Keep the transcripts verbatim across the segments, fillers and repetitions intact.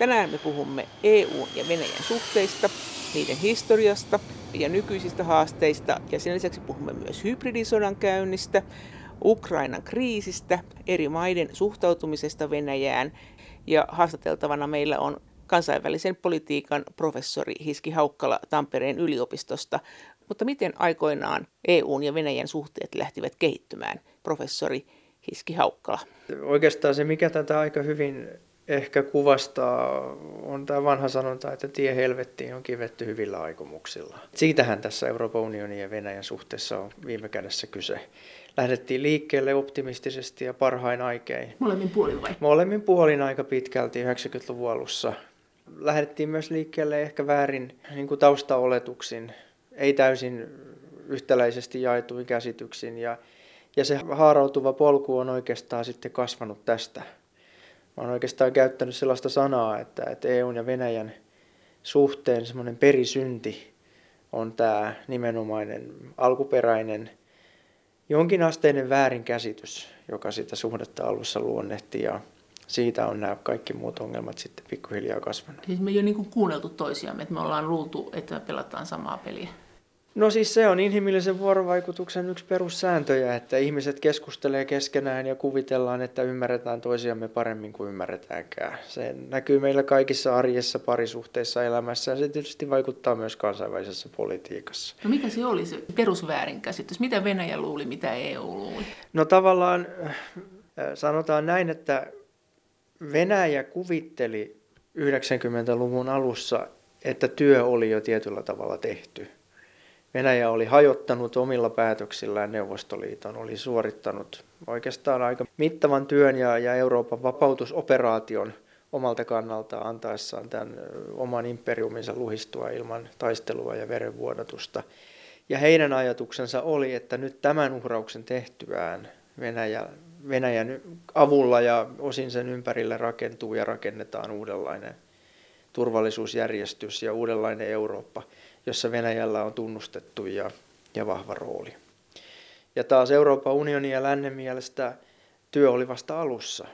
Tänään me puhumme E U:n ja Venäjän suhteista, niiden historiasta ja nykyisistä haasteista, ja sen lisäksi puhumme myös hybridisodan käynnistä, Ukrainan kriisistä, eri maiden suhtautumisesta Venäjään, ja haastateltavana meillä on kansainvälisen politiikan professori Hiski Haukkala Tampereen yliopistosta. Mutta miten aikoinaan E U:n ja Venäjän suhteet lähtivät kehittymään, professori Hiski Haukkala? Oikeastaan se, mikä tätä aika hyvin ehkä kuvastaa, on tämä vanha sanonta, että tie helvettiin on kivetty hyvillä aikomuksilla. Siitähän tässä Euroopan unionin ja Venäjän suhteessa on viime kädessä kyse. Lähdettiin liikkeelle optimistisesti ja parhain aikein. Molemmin puolin vai? Molemmin puolin aika pitkälti yhdeksänkymmentäluvun alussa. Lähdettiin myös liikkeelle ehkä väärin niin kuin taustaoletuksin, ei täysin yhtäläisesti jaetuin käsityksin. Ja, ja se haarautuva polku on oikeastaan sitten kasvanut tästä. Mä oon oikeastaan käyttänyt sellaista sanaa, että, että E U:n ja Venäjän suhteen semmoinen perisynti on tämä nimenomainen alkuperäinen jonkinasteinen väärinkäsitys, joka sitä suhdetta alussa luonnehti, ja siitä on nämä kaikki muut ongelmat sitten pikkuhiljaa kasvanut. Siis me ei ole niin kuin kuunneltu toisiamme, että me ollaan luultu, että me pelataan samaa peliä. No siis se on inhimillisen vuorovaikutuksen yksi perussääntöjä, että ihmiset keskustelee keskenään ja kuvitellaan, että ymmärretään toisiamme paremmin kuin ymmärretäänkään. Se näkyy meillä kaikissa arjessa, parisuhteissa, elämässä, ja se tietysti vaikuttaa myös kansainvälisessä politiikassa. No mikä se oli se perusväärinkäsitys? Mitä Venäjä luuli, mitä E U luuli? No tavallaan sanotaan näin, että Venäjä kuvitteli yhdeksänkymmentäluvun alussa, että työ oli jo tietyllä tavalla tehty. Venäjä oli hajottanut omilla päätöksillään Neuvostoliiton, oli suorittanut oikeastaan aika mittavan työn ja, ja Euroopan vapautusoperaation omalta kannaltaan antaessaan tämän oman imperiuminsa luhistua ilman taistelua ja verenvuodatusta. Ja heidän ajatuksensa oli, että nyt tämän uhrauksen tehtyään Venäjä, Venäjän avulla ja osin sen ympärille rakentuu ja rakennetaan uudenlainen turvallisuusjärjestys ja uudenlainen Eurooppa, jossa Venäjällä on tunnustettu ja, ja vahva rooli. Ja taas Euroopan unionin ja lännen mielestä työ oli vasta alussa.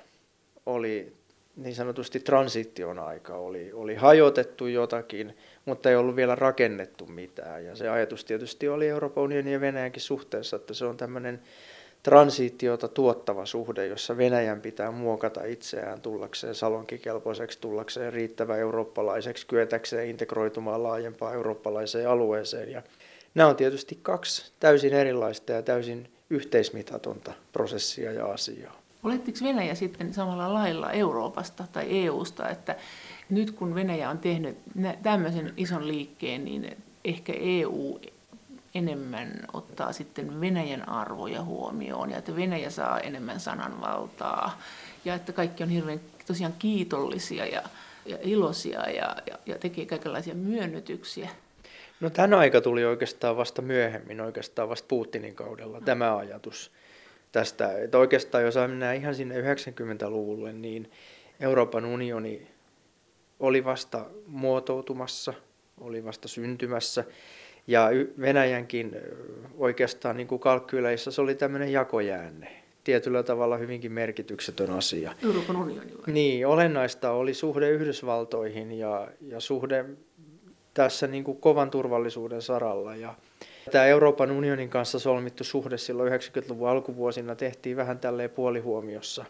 Oli niin sanotusti transition aika, oli, oli hajotettu jotakin, mutta ei ollut vielä rakennettu mitään. Ja se ajatus tietysti oli Euroopan unionin ja Venäjänkin suhteessa, että se on tämmöinen transitiota tuottava suhde, jossa Venäjän pitää muokata itseään tullakseen salonkikelpoiseksi, tullakseen riittävän eurooppalaiseksi, kyetäkseen integroitumaan laajempaan eurooppalaiseen alueeseen. Ja nämä on tietysti kaksi täysin erilaista ja täysin yhteismitatonta prosessia ja asiaa. Olettiko Venäjä sitten samalla lailla Euroopasta tai E U:sta, että nyt kun Venäjä on tehnyt tämmöisen ison liikkeen, niin ehkä E U enemmän ottaa sitten Venäjän arvoja huomioon ja että Venäjä saa enemmän sananvaltaa ja että kaikki on hirveän tosiaan kiitollisia ja, ja iloisia ja, ja, ja tekee kaikenlaisia myönnytyksiä. No tämän aika tuli oikeastaan vasta myöhemmin, oikeastaan vasta Putinin kaudella no. Tämä ajatus tästä. Että oikeastaan jos mennään ihan sinne yhdeksänkymmentäluvulle, niin Euroopan unioni oli vasta muotoutumassa, oli vasta syntymässä. Ja Venäjänkin oikeastaan niin kuin kalkkyleissä se oli tämmöinen jakojäänne. Tietyllä tavalla hyvinkin merkityksetön asia. Euroopan unioni vai? Niin, olennaista oli suhde Yhdysvaltoihin ja, ja suhde tässä niin kuin kovan turvallisuuden saralla. Ja tämä Euroopan unionin kanssa solmittu suhde silloin yhdeksänkymmentäluvun alkuvuosina tehtiin vähän tälleen puolihuomiossa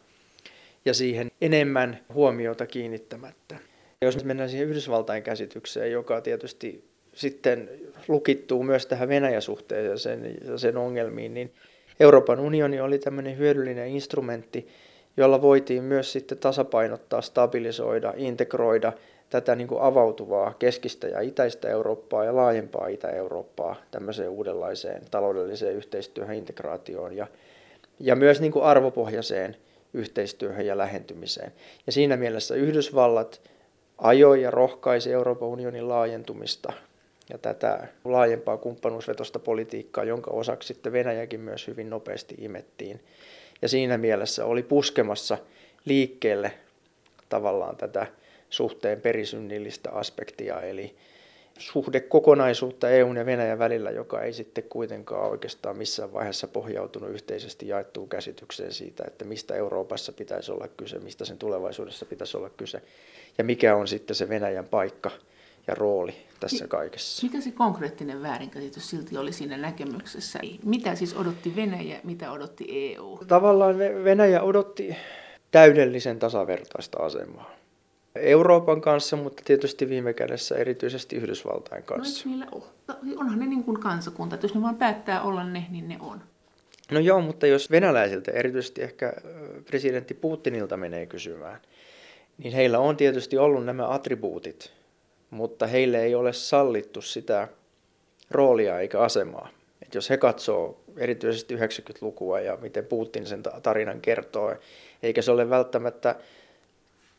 ja siihen enemmän huomiota kiinnittämättä. Jos mennään siihen Yhdysvaltain käsitykseen, joka tietysti sitten lukittuu myös tähän Venäjä-suhteeseen ja sen, ja sen ongelmiin, niin Euroopan unioni oli tämmöinen hyödyllinen instrumentti, jolla voitiin myös sitten tasapainottaa, stabilisoida, integroida tätä niin kuin avautuvaa keskistä ja itäistä Eurooppaa ja laajempaa Itä-Eurooppaa tämmöiseen uudenlaiseen taloudelliseen yhteistyöhön, integraatioon ja, ja myös niin kuin arvopohjaiseen yhteistyöhön ja lähentymiseen. Ja siinä mielessä Yhdysvallat ajoi ja rohkaisi Euroopan unionin laajentumista ja tätä laajempaa kumppanuusvetosta politiikkaa, jonka osaksi sitten Venäjäkin myös hyvin nopeasti imettiin. Ja siinä mielessä oli puskemassa liikkeelle tavallaan tätä suhteen perisynnillistä aspektia, eli, suhdekokonaisuutta E U:n ja Venäjän välillä, joka ei sitten kuitenkaan oikeastaan missään vaiheessa pohjautunut yhteisesti jaettuun käsitykseen siitä, että mistä Euroopassa pitäisi olla kyse, mistä sen tulevaisuudessa pitäisi olla kyse ja mikä on sitten se Venäjän paikka ja rooli tässä kaikessa. Mikä se konkreettinen väärinkäsitys silti oli siinä näkemyksessä? Mitä siis odotti Venäjä, mitä odotti E U? Tavallaan Venäjä odotti täydellisen tasavertaista asemaa Euroopan kanssa, mutta tietysti viime kädessä erityisesti Yhdysvaltain kanssa. No niillä on. Onhan ne niin kuin kansakunta, että jos ne vaan päättää olla ne, niin ne on. No joo, mutta jos venäläisiltä, erityisesti ehkä presidentti Putinilta menee kysymään, niin heillä on tietysti ollut nämä attribuutit, mutta heille ei ole sallittu sitä roolia eikä asemaa. Et jos he katsoo erityisesti yhdeksänkymmentälukua ja miten Putin sen tarinan kertoo, eikä se ole välttämättä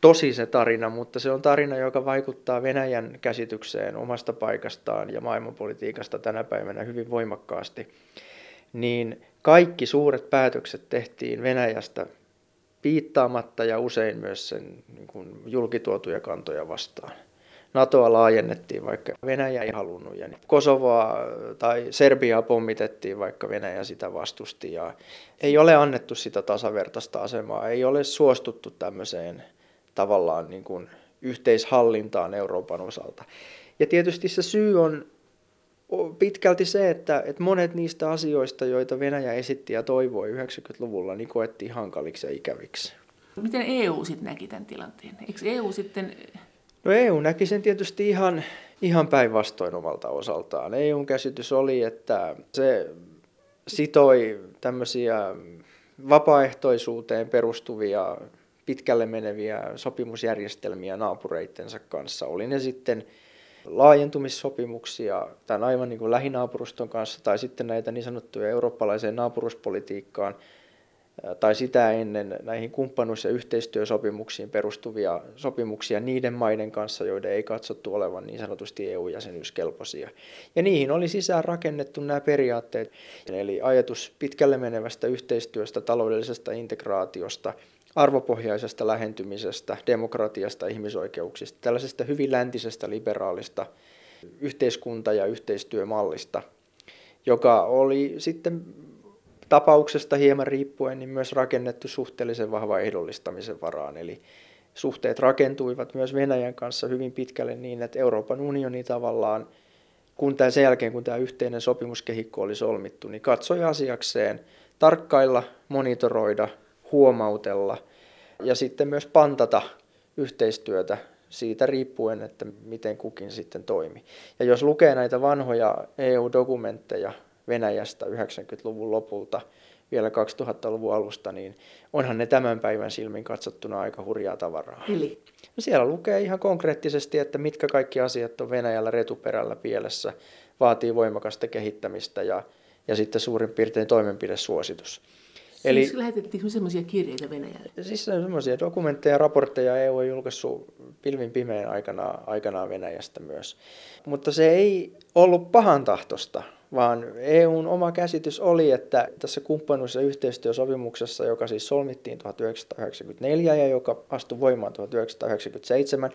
tosi se tarina, mutta se on tarina, joka vaikuttaa Venäjän käsitykseen omasta paikastaan ja maailmanpolitiikasta tänä päivänä hyvin voimakkaasti, niin kaikki suuret päätökset tehtiin Venäjästä piittaamatta ja usein myös sen niin kuin julkituotuja kantoja vastaan. NATOa laajennettiin, vaikka Venäjä ei halunnut. Ja Kosovaa tai Serbiaa pommitettiin, vaikka Venäjä sitä vastusti. Ja ei ole annettu sitä tasavertaista asemaa, ei ole suostuttu tämmöiseen tavallaan niin kuin yhteishallintaan Euroopan osalta. Ja tietysti se syy on pitkälti se, että, että monet niistä asioista, joita Venäjä esitti ja toivoi yhdeksänkymmentäluvulla, niin koettiin hankaliksi ja ikäviksi. Miten E U sitten näki tämän tilanteen? Eikö E U sitten... No E U näki sen tietysti ihan, ihan päinvastoin omalta osaltaan. E U:n käsitys oli, että se sitoi tämmöisiä vapaaehtoisuuteen perustuvia, pitkälle meneviä sopimusjärjestelmiä naapureittensa kanssa. Oli ne sitten laajentumissopimuksia tämän aivan niin kuin lähinaapuruston kanssa tai sitten näitä niin sanottuja eurooppalaiseen naapuruspolitiikkaan tai sitä ennen näihin kumppanuus- ja yhteistyösopimuksiin perustuvia sopimuksia niiden maiden kanssa, joiden ei katsottu olevan niin sanotusti E U-jäsenyyskelpoisia. Ja niihin oli sisään rakennettu nämä periaatteet, eli ajatus pitkälle menevästä yhteistyöstä, taloudellisesta integraatiosta, arvopohjaisesta lähentymisestä, demokratiasta, ihmisoikeuksista, tällaisesta hyvin läntisestä liberaalista yhteiskunta- ja yhteistyömallista, joka oli sitten tapauksesta hieman riippuen niin myös rakennettu suhteellisen vahvan ehdollistamisen varaan. Eli suhteet rakentuivat myös Venäjän kanssa hyvin pitkälle niin, että Euroopan unioni tavallaan, kun tämän, sen jälkeen kun tämä yhteinen sopimuskehikko oli solmittu, niin katsoi asiakseen tarkkailla, monitoroida, huomautella ja sitten myös pantata yhteistyötä siitä riippuen, että miten kukin sitten toimi. Ja jos lukee näitä vanhoja E U-dokumentteja Venäjästä yhdeksänkymmentäluvun lopulta vielä kaksituhattaluvun alusta, niin onhan ne tämän päivän silmin katsottuna aika hurjaa tavaraa. Eli? No siellä lukee ihan konkreettisesti, että mitkä kaikki asiat on Venäjällä retuperällä pielessä, vaatii voimakasta kehittämistä ja, ja sitten suurin piirtein toimenpidesuositus. Eli, siis lähetettiinkö sellaisia kirjeitä Venäjälle? Siis sellaisia dokumentteja ja raportteja E U on julkaissut pilvin pimeän aikana, aikanaan Venäjästä myös. Mutta se ei ollut pahantahtoista, vaan E U:n oma käsitys oli, että tässä kumppanuus- ja yhteistyösopimuksessa, joka siis solmittiin tuhatyhdeksänsataayhdeksänkymmentäneljä ja joka astui voimaan tuhatyhdeksänsataayhdeksänkymmentäseitsemän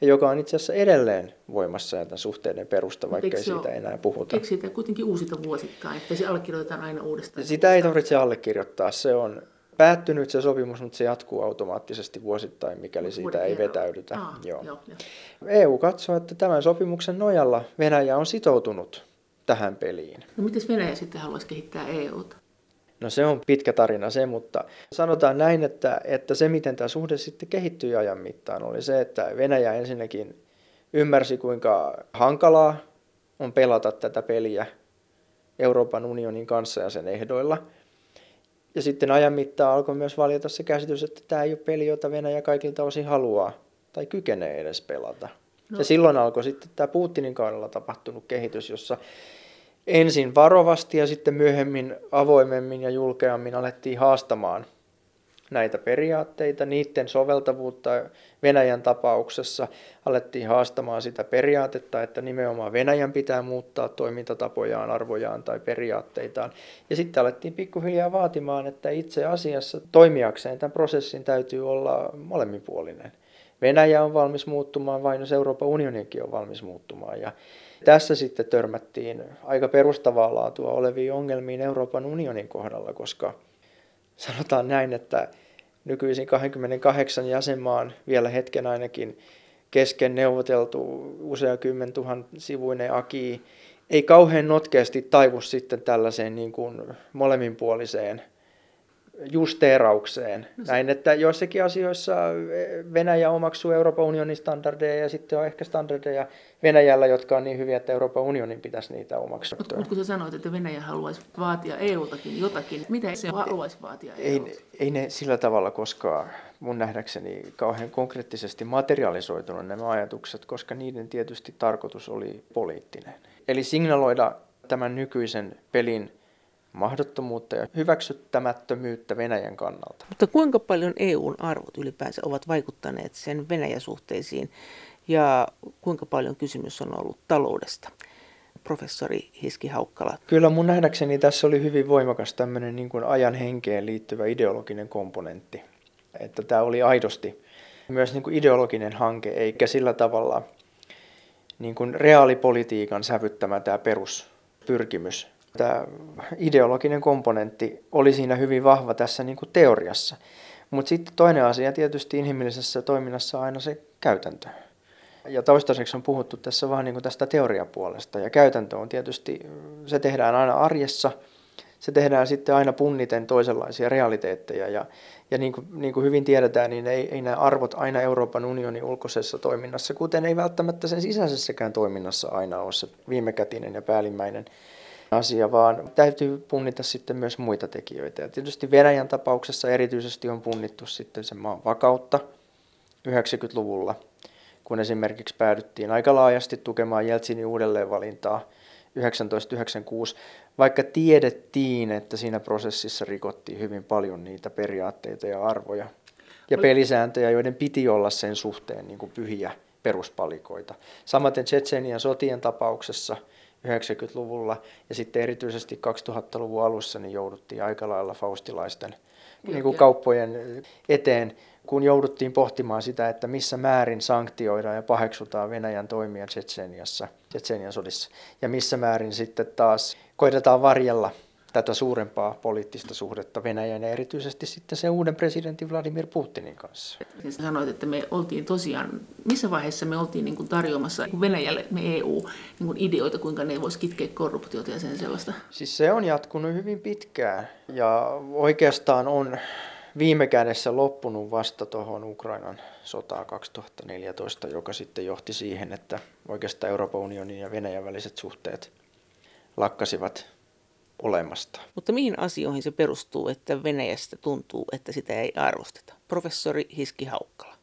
ja joka on itse asiassa edelleen voimassa ja tämän suhteiden perusta, vaikka ei siitä ole, enää puhuta. Eikö siitä kuitenkin uusita vuosittain, että se allekirjoitetaan aina uudestaan? Sitä ei tarvitse allekirjoittaa. Se on päättynyt se sopimus, mutta se jatkuu automaattisesti vuosittain, mikäli siitä Vuodet ei eroa. vetäydytä. Aa, joo. Joo, joo. E U katsoo, että tämän sopimuksen nojalla Venäjä on sitoutunut tähän peliin. No mites Venäjä sitten haluaisi kehittää E U:ta? No se on pitkä tarina se, mutta sanotaan näin, että, että se miten tämä suhde sitten kehittyi ajan mittaan oli se, että Venäjä ensinnäkin ymmärsi kuinka hankalaa on pelata tätä peliä Euroopan unionin kanssa ja sen ehdoilla. Ja sitten ajan mittaan alkoi myös valjata se käsitys, että tämä ei ole peli, jota Venäjä kaikilta osin haluaa tai kykenee edes pelata. No. Ja silloin alkoi sitten tämä Putinin kaudella tapahtunut kehitys, jossa ensin varovasti ja sitten myöhemmin avoimemmin ja julkeammin alettiin haastamaan näitä periaatteita, niiden soveltavuutta Venäjän tapauksessa. Alettiin haastamaan sitä periaatetta, että nimenomaan Venäjän pitää muuttaa toimintatapojaan, arvojaan tai periaatteitaan. Ja sitten alettiin pikkuhiljaa vaatimaan, että itse asiassa toimijakseen tämän prosessin täytyy olla molemminpuolinen. Venäjä on valmis muuttumaan, vaan jos Euroopan unionikin on valmis muuttumaan. Ja tässä sitten törmättiin aika perustavaa laatua oleviin ongelmiin Euroopan unionin kohdalla, koska sanotaan näin, että nykyisin kaksikymmentäkahdeksan jäsenmaan vielä hetken ainakin kesken neuvoteltu usea kymmentuhan sivuinen aki ei kauhean notkeasti taivu sitten tällaiseen niin kuin molemminpuoliseen justeeraukseen. Näin, että joissakin asioissa Venäjä omaksuu Euroopan unionin standardeja ja sitten on ehkä standardeja Venäjällä, jotka on niin hyviä, että Euroopan unionin pitäisi niitä omaksua. Mutta mut kun sä sanoit, että Venäjä haluaisi vaatia E U:takin jotakin, mitä se haluaisi vaatia E U:ta? Ei, ei ne sillä tavalla koskaan mun nähdäkseni kauhean konkreettisesti materialisoitunut nämä ajatukset, koska niiden tietysti tarkoitus oli poliittinen. Eli signaloida tämän nykyisen pelin mahdottomuutta ja hyväksyttämättömyyttä Venäjän kannalta. Mutta kuinka paljon E U:n arvot ylipäänsä ovat vaikuttaneet sen Venäjä-suhteisiin ja kuinka paljon kysymys on ollut taloudesta? Professori Hiski Haukkala. Kyllä mun nähdäkseni tässä oli hyvin voimakas tämmöinen niin kuin ajan henkeen liittyvä ideologinen komponentti. Että tämä oli aidosti myös niin kuin ideologinen hanke, eikä sillä tavalla niin kuin reaalipolitiikan sävyttämä tämä peruspyrkimys. Tämä ideologinen komponentti oli siinä hyvin vahva tässä niin kuin teoriassa. Mutta sitten toinen asia tietysti inhimillisessä toiminnassa on aina se käytäntö. Ja toistaiseksi on puhuttu tässä vaan niin kuin tästä teoriapuolesta. Ja käytäntö on tietysti, se tehdään aina arjessa, se tehdään sitten aina punniten toisenlaisia realiteetteja. Ja, ja niin kuin, niin kuin hyvin tiedetään, niin ei, ei nämä arvot aina Euroopan unionin ulkoisessa toiminnassa, kuten ei välttämättä sen sisäisessäkään toiminnassa aina ole se viimekätinen ja päällimmäinen asia, vaan täytyy punnita sitten myös muita tekijöitä. Ja tietysti Venäjän tapauksessa erityisesti on punnittu sitten sen maan vakautta yhdeksänkymmentäluvulla, kun esimerkiksi päädyttiin aika laajasti tukemaan Jeltsinin uudelleenvalintaa yhdeksäntoista yhdeksänkymmentäkuusi, vaikka tiedettiin, että siinä prosessissa rikottiin hyvin paljon niitä periaatteita ja arvoja ja pelisääntöjä, joiden piti olla sen suhteen niin kuin pyhiä peruspalikoita. Samaten Tšetšenian sotien tapauksessa yhdeksänkymmentäluvulla ja sitten erityisesti kaksituhattaluvun alussa niin jouduttiin aika lailla faustilaisten niin kuin kauppojen eteen, kun jouduttiin pohtimaan sitä, että missä määrin sanktioidaan ja paheksutaan Venäjän toimia Tšetšeniassa, Tšetšenian sodissa ja missä määrin sitten taas koitetaan varjella tätä suurempaa poliittista suhdetta Venäjän ja erityisesti sitten sen uuden presidentin Vladimir Putinin kanssa. Ja sä sanoit, että me oltiin tosiaan, missä vaiheessa me oltiin niin kuin tarjoamassa Venäjälle me E U niin kuin ideoita, kuinka ne voisi kitkeä korruptiota ja sen sellaista? Siis se on jatkunut hyvin pitkään ja oikeastaan on viime kädessä loppunut vasta tuohon Ukrainan sotaan kaksituhattaneljätoista, joka sitten johti siihen, että oikeastaan Euroopan unionin ja Venäjän väliset suhteet lakkasivat olemasta. Mutta mihin asioihin se perustuu, että Venäjästä tuntuu, että sitä ei arvosteta? Professori Hiski Haukkala.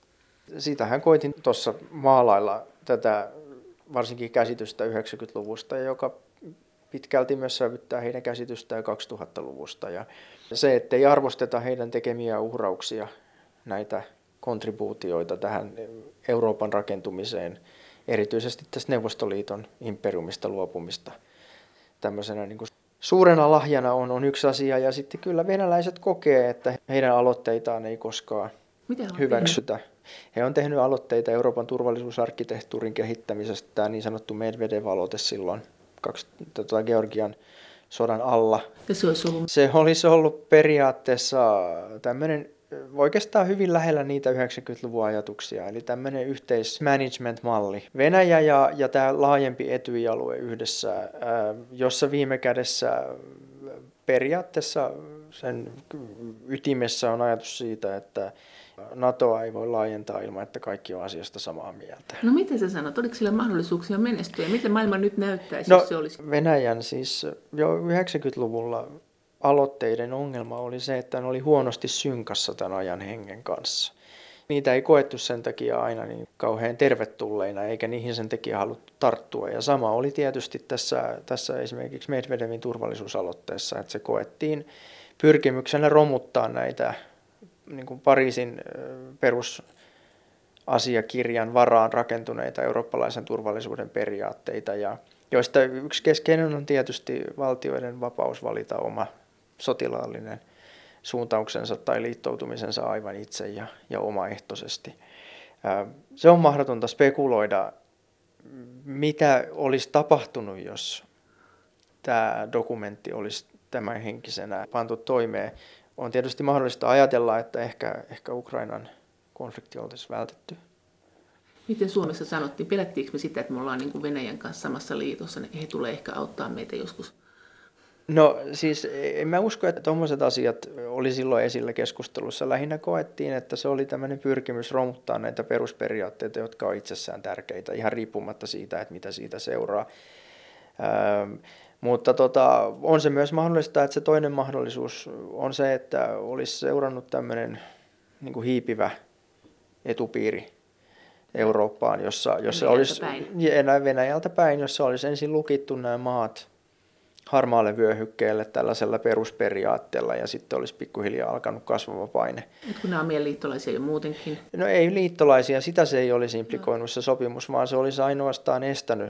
Siitähän koitin tuossa maalailla tätä varsinkin käsitystä yhdeksänkymmentäluvusta, joka pitkälti myös sävyttää heidän käsitystään kaksituhattaluvusta. Ja se, ettei arvosteta heidän tekemiä uhrauksia, näitä kontribuutioita tähän Euroopan rakentumiseen, erityisesti tästä Neuvostoliiton imperiumista luopumista tämmöisenä niin kuin suurena lahjana on, on yksi asia, ja sitten kyllä venäläiset kokee, että heidän aloitteitaan ei koskaan hyväksytä. Tehnyt? He on tehnyt aloitteita Euroopan turvallisuusarkkitehtuurin kehittämisestä, tämä niin sanottu Medvedev-aloite silloin tota, Georgian sodan alla. Se olisi ollut, Se olisi ollut periaatteessa tämmöinen oikeastaan hyvin lähellä niitä yhdeksänkymmentäluvun ajatuksia, eli tämmöinen yhteismanagement-malli. Venäjä ja, ja tämä laajempi Etyj-alue yhdessä, ää, jossa viime kädessä periaatteessa sen ytimessä on ajatus siitä, että NATOa ei voi laajentaa ilman, että kaikki on asiasta samaa mieltä. No miten sä sanot? Oliko sillä mahdollisuuksia menestyä? Miten maailma nyt näyttäisi, no, jos se olisi? Venäjän siis jo yhdeksänkymmentäluvulla aloitteiden ongelma oli se, että ne oli huonosti synkassa tämän ajan hengen kanssa. Niitä ei koettu sen takia aina niin kauhean tervetulleina, eikä niihin sen takia haluttu tarttua. Ja sama oli tietysti tässä, tässä esimerkiksi Medvedevin turvallisuusaloitteessa, että se koettiin pyrkimyksenä romuttaa näitä niin kuin Pariisin perusasiakirjan varaan rakentuneita eurooppalaisen turvallisuuden periaatteita, ja joista yksi keskeinen on tietysti valtioiden vapaus valita oma sotilaallinen suuntauksensa tai liittoutumisensa aivan itse ja, ja omaehtoisesti. Se on mahdotonta spekuloida, mitä olisi tapahtunut, jos tämä dokumentti olisi tämän henkisenä pantu toimeen. On tietysti mahdollista ajatella, että ehkä, ehkä Ukrainan konflikti oltaisi vältetty. Miten Suomessa sanottiin? Pelättiinkö me sitä, että me ollaan niin kuin Venäjän kanssa samassa liitossa, niin he tulee ehkä auttaa meitä joskus? No siis en mä usko, että tuommoiset asiat oli silloin esillä keskustelussa. Lähinnä koettiin, että se oli tämmöinen pyrkimys romuttaa näitä perusperiaatteita, jotka on itsessään tärkeitä, ihan riippumatta siitä, että mitä siitä seuraa. Ähm, mutta tota, on se myös mahdollista, että se toinen mahdollisuus on se, että olisi seurannut tämmöinen niin kuin hiipivä etupiiri Eurooppaan, jossa, jossa olisi enää Venäjältä päin, jossa olisi ensin lukittu nämä maat harmaalle vyöhykkeelle tällaisella perusperiaatteella, ja sitten olisi pikkuhiljaa alkanut kasvava paine. Mutta kun nämä on meidän liittolaisia jo muutenkin. No ei liittolaisia, sitä se ei olisi implikoinut se sopimus, vaan se olisi ainoastaan estänyt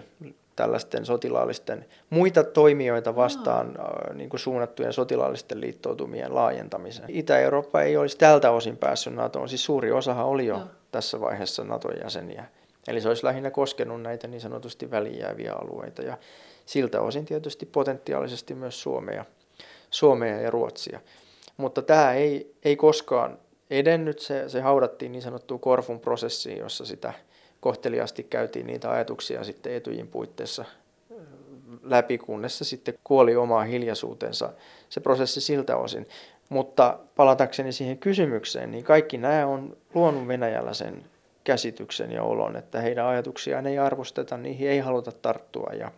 tällaisten sotilaallisten, muita toimijoita vastaan no. niin kuin suunnattujen sotilaallisten liittoutumien laajentamisen. Itä-Eurooppa ei olisi tältä osin päässyt NATOon, siis suuri osahan oli jo no. tässä vaiheessa NATOn jäseniä. Eli se olisi lähinnä koskenut näitä niin sanotusti väliin jääviä alueita ja siltä osin tietysti potentiaalisesti myös Suomea, Suomea ja Ruotsia. Mutta tämä ei, ei koskaan edennyt, se, se haudattiin niin sanottuun Korfun prosessiin, jossa sitä kohteliaasti käytiin niitä ajatuksia sitten Etyjin puitteissa läpi, kunnes se sitten kuoli omaan hiljaisuutensa se prosessi siltä osin. Mutta palatakseni siihen kysymykseen, niin kaikki nämä on luonut Venäjällä sen käsityksen ja olon, että heidän ajatuksiaan ei arvosteta, niihin ei haluta tarttua ja,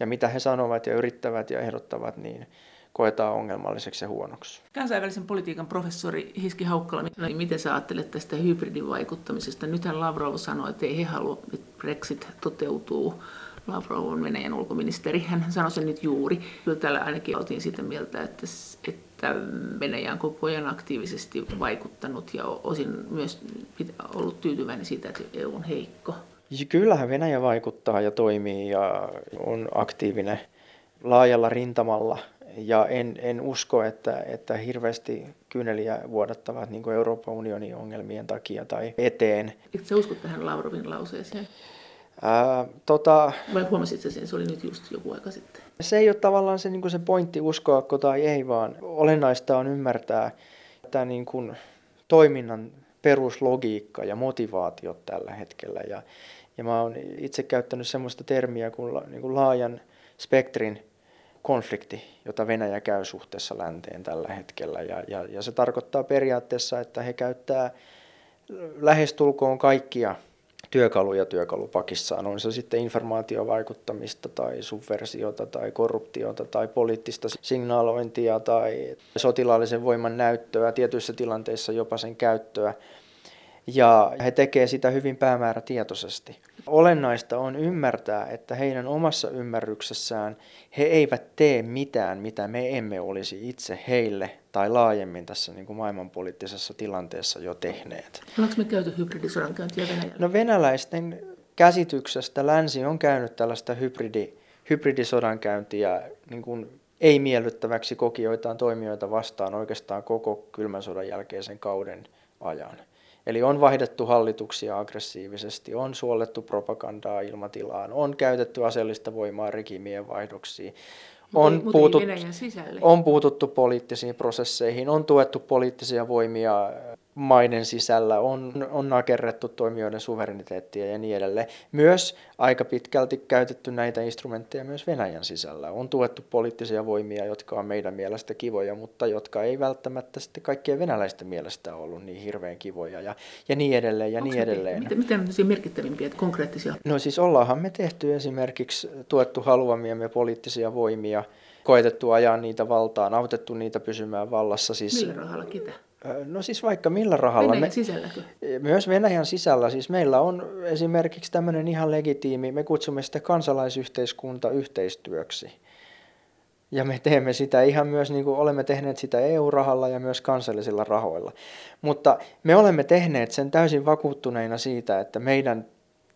ja mitä he sanovat ja yrittävät ja ehdottavat, niin koetaan ongelmalliseksi ja huonoksi. Kansainvälisen politiikan professori Hiski Haukkala, miten sä ajattelet tästä hybridivaikuttamisesta? Nythän Lavrov sanoi, että ei he halua, että Brexit toteutuu. Lavrov on Venäjän ulkoministeri, hän sanoi sen nyt juuri. Kyllä täällä ainakin oltiin sitä mieltä, että, että Venäjä on koko ajan aktiivisesti vaikuttanut ja osin myös ollut tyytyväinen siitä, että E U on heikko. Kyllähän Venäjä vaikuttaa ja toimii ja on aktiivinen laajalla rintamalla. Ja en, en usko, että, että hirveästi kyyneliä vuodattavat niin kuin Euroopan unionin ongelmien takia tai eteen. Eikö sä usko tähän Lavrovin lauseeseen? Ää, tota, Vai huomasitko sen? Se oli nyt just joku aika sitten. Se ei ole tavallaan se, niin kuin se pointti uskoako tai ei, vaan olennaista on ymmärtää tämä niin kuin toiminnan peruslogiikka ja motivaatiot tällä hetkellä. Ja, ja mä oon itse käyttänyt sellaista termiä kuin, niin kuin laajan spektrin konflikti, jota Venäjä käy suhteessa länteen tällä hetkellä. Ja, ja, ja se tarkoittaa periaatteessa, että he käyttää lähestulkoon kaikkia työkaluja työkalupakissaan. On se sitten informaatiovaikuttamista tai subversiota tai korruptiota tai poliittista signaalointia tai sotilaallisen voiman näyttöä, tietyissä tilanteissa jopa sen käyttöä. Ja he tekevät sitä hyvin päämäärätietoisesti. Olennaista on ymmärtää, että heidän omassa ymmärryksessään he eivät tee mitään, mitä me emme olisi itse heille tai laajemmin tässä niin kuin maailmanpoliittisessa tilanteessa jo tehneet. Ollaanko me käyty hybridisodankäyntiä Venäjällä? No venäläisten käsityksestä länsi on käynyt tällaista hybridi, hybridisodankäyntiä niin kuin ei-miellyttäväksi kokijoitaan toimijoita vastaan oikeastaan koko kylmän sodan jälkeisen kauden ajan. Eli on vaihdettu hallituksia aggressiivisesti, on suollettu propagandaa ilmatilaan, on käytetty aseellista voimaa regiimien vaihdoksiin, on, puutut, on puututtu poliittisiin prosesseihin, on tuettu poliittisia voimia maiden sisällä, on, on nakerrettu toimijoiden suvereniteettia ja niin edelleen. Myös aika pitkälti käytetty näitä instrumentteja myös Venäjän sisällä. On tuettu poliittisia voimia, jotka on meidän mielestä kivoja, mutta jotka ei välttämättä sitten kaikkien venäläisten mielestä ollut niin hirveän kivoja ja, ja niin edelleen ja Onks niin edelleen. Te, mitä on tosi merkittävimpiä konkreettisia? No siis ollaanhan me tehty esimerkiksi tuettu haluamiemme poliittisia voimia, koetettu ajaa niitä valtaan, autettu niitä pysymään vallassa. Siis millä rahalla ketä? No siis vaikka millä rahalla. Venäjän sisälläkö? Myös Venäjän sisällä. Siis meillä on esimerkiksi tämmöinen ihan legitiimi, me kutsumme sitä kansalaisyhteiskuntayhteistyöksi. Ja me teemme sitä ihan myös, niin kuin olemme tehneet sitä E U-rahalla ja myös kansallisilla rahoilla. Mutta me olemme tehneet sen täysin vakuuttuneina siitä, että meidän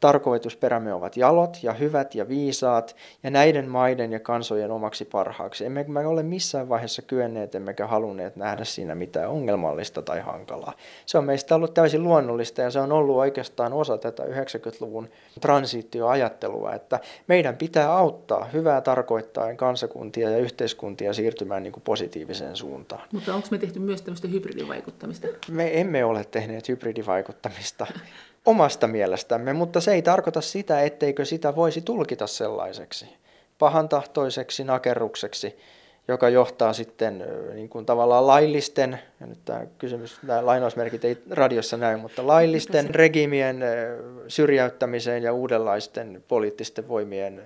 tarkoitusperämme ovat jalot ja hyvät ja viisaat ja näiden maiden ja kansojen omaksi parhaaksi. Emmekä me ole missään vaiheessa kyenneet emmekä halunneet nähdä siinä mitään ongelmallista tai hankalaa. Se on meistä ollut täysin luonnollista ja se on ollut oikeastaan osa tätä yhdeksänkymmentäluvun transiitioajattelua, että meidän pitää auttaa hyvää tarkoittain kansakuntia ja yhteiskuntia siirtymään niin kuin positiiviseen suuntaan. Mutta onko me tehty myös tämmöistä hybridivaikuttamista? Me emme ole tehneet hybridivaikuttamista omasta mielestämme, mutta se ei tarkoita sitä, etteikö sitä voisi tulkita sellaiseksi pahantahtoiseksi nakerrukseksi, joka johtaa sitten niin kuin tavallaan laillisten, ja nyt tämä kysymys, nämä lainausmerkit ei radiossa näy, mutta laillisten regiimien syrjäyttämiseen ja uudenlaisten poliittisten voimien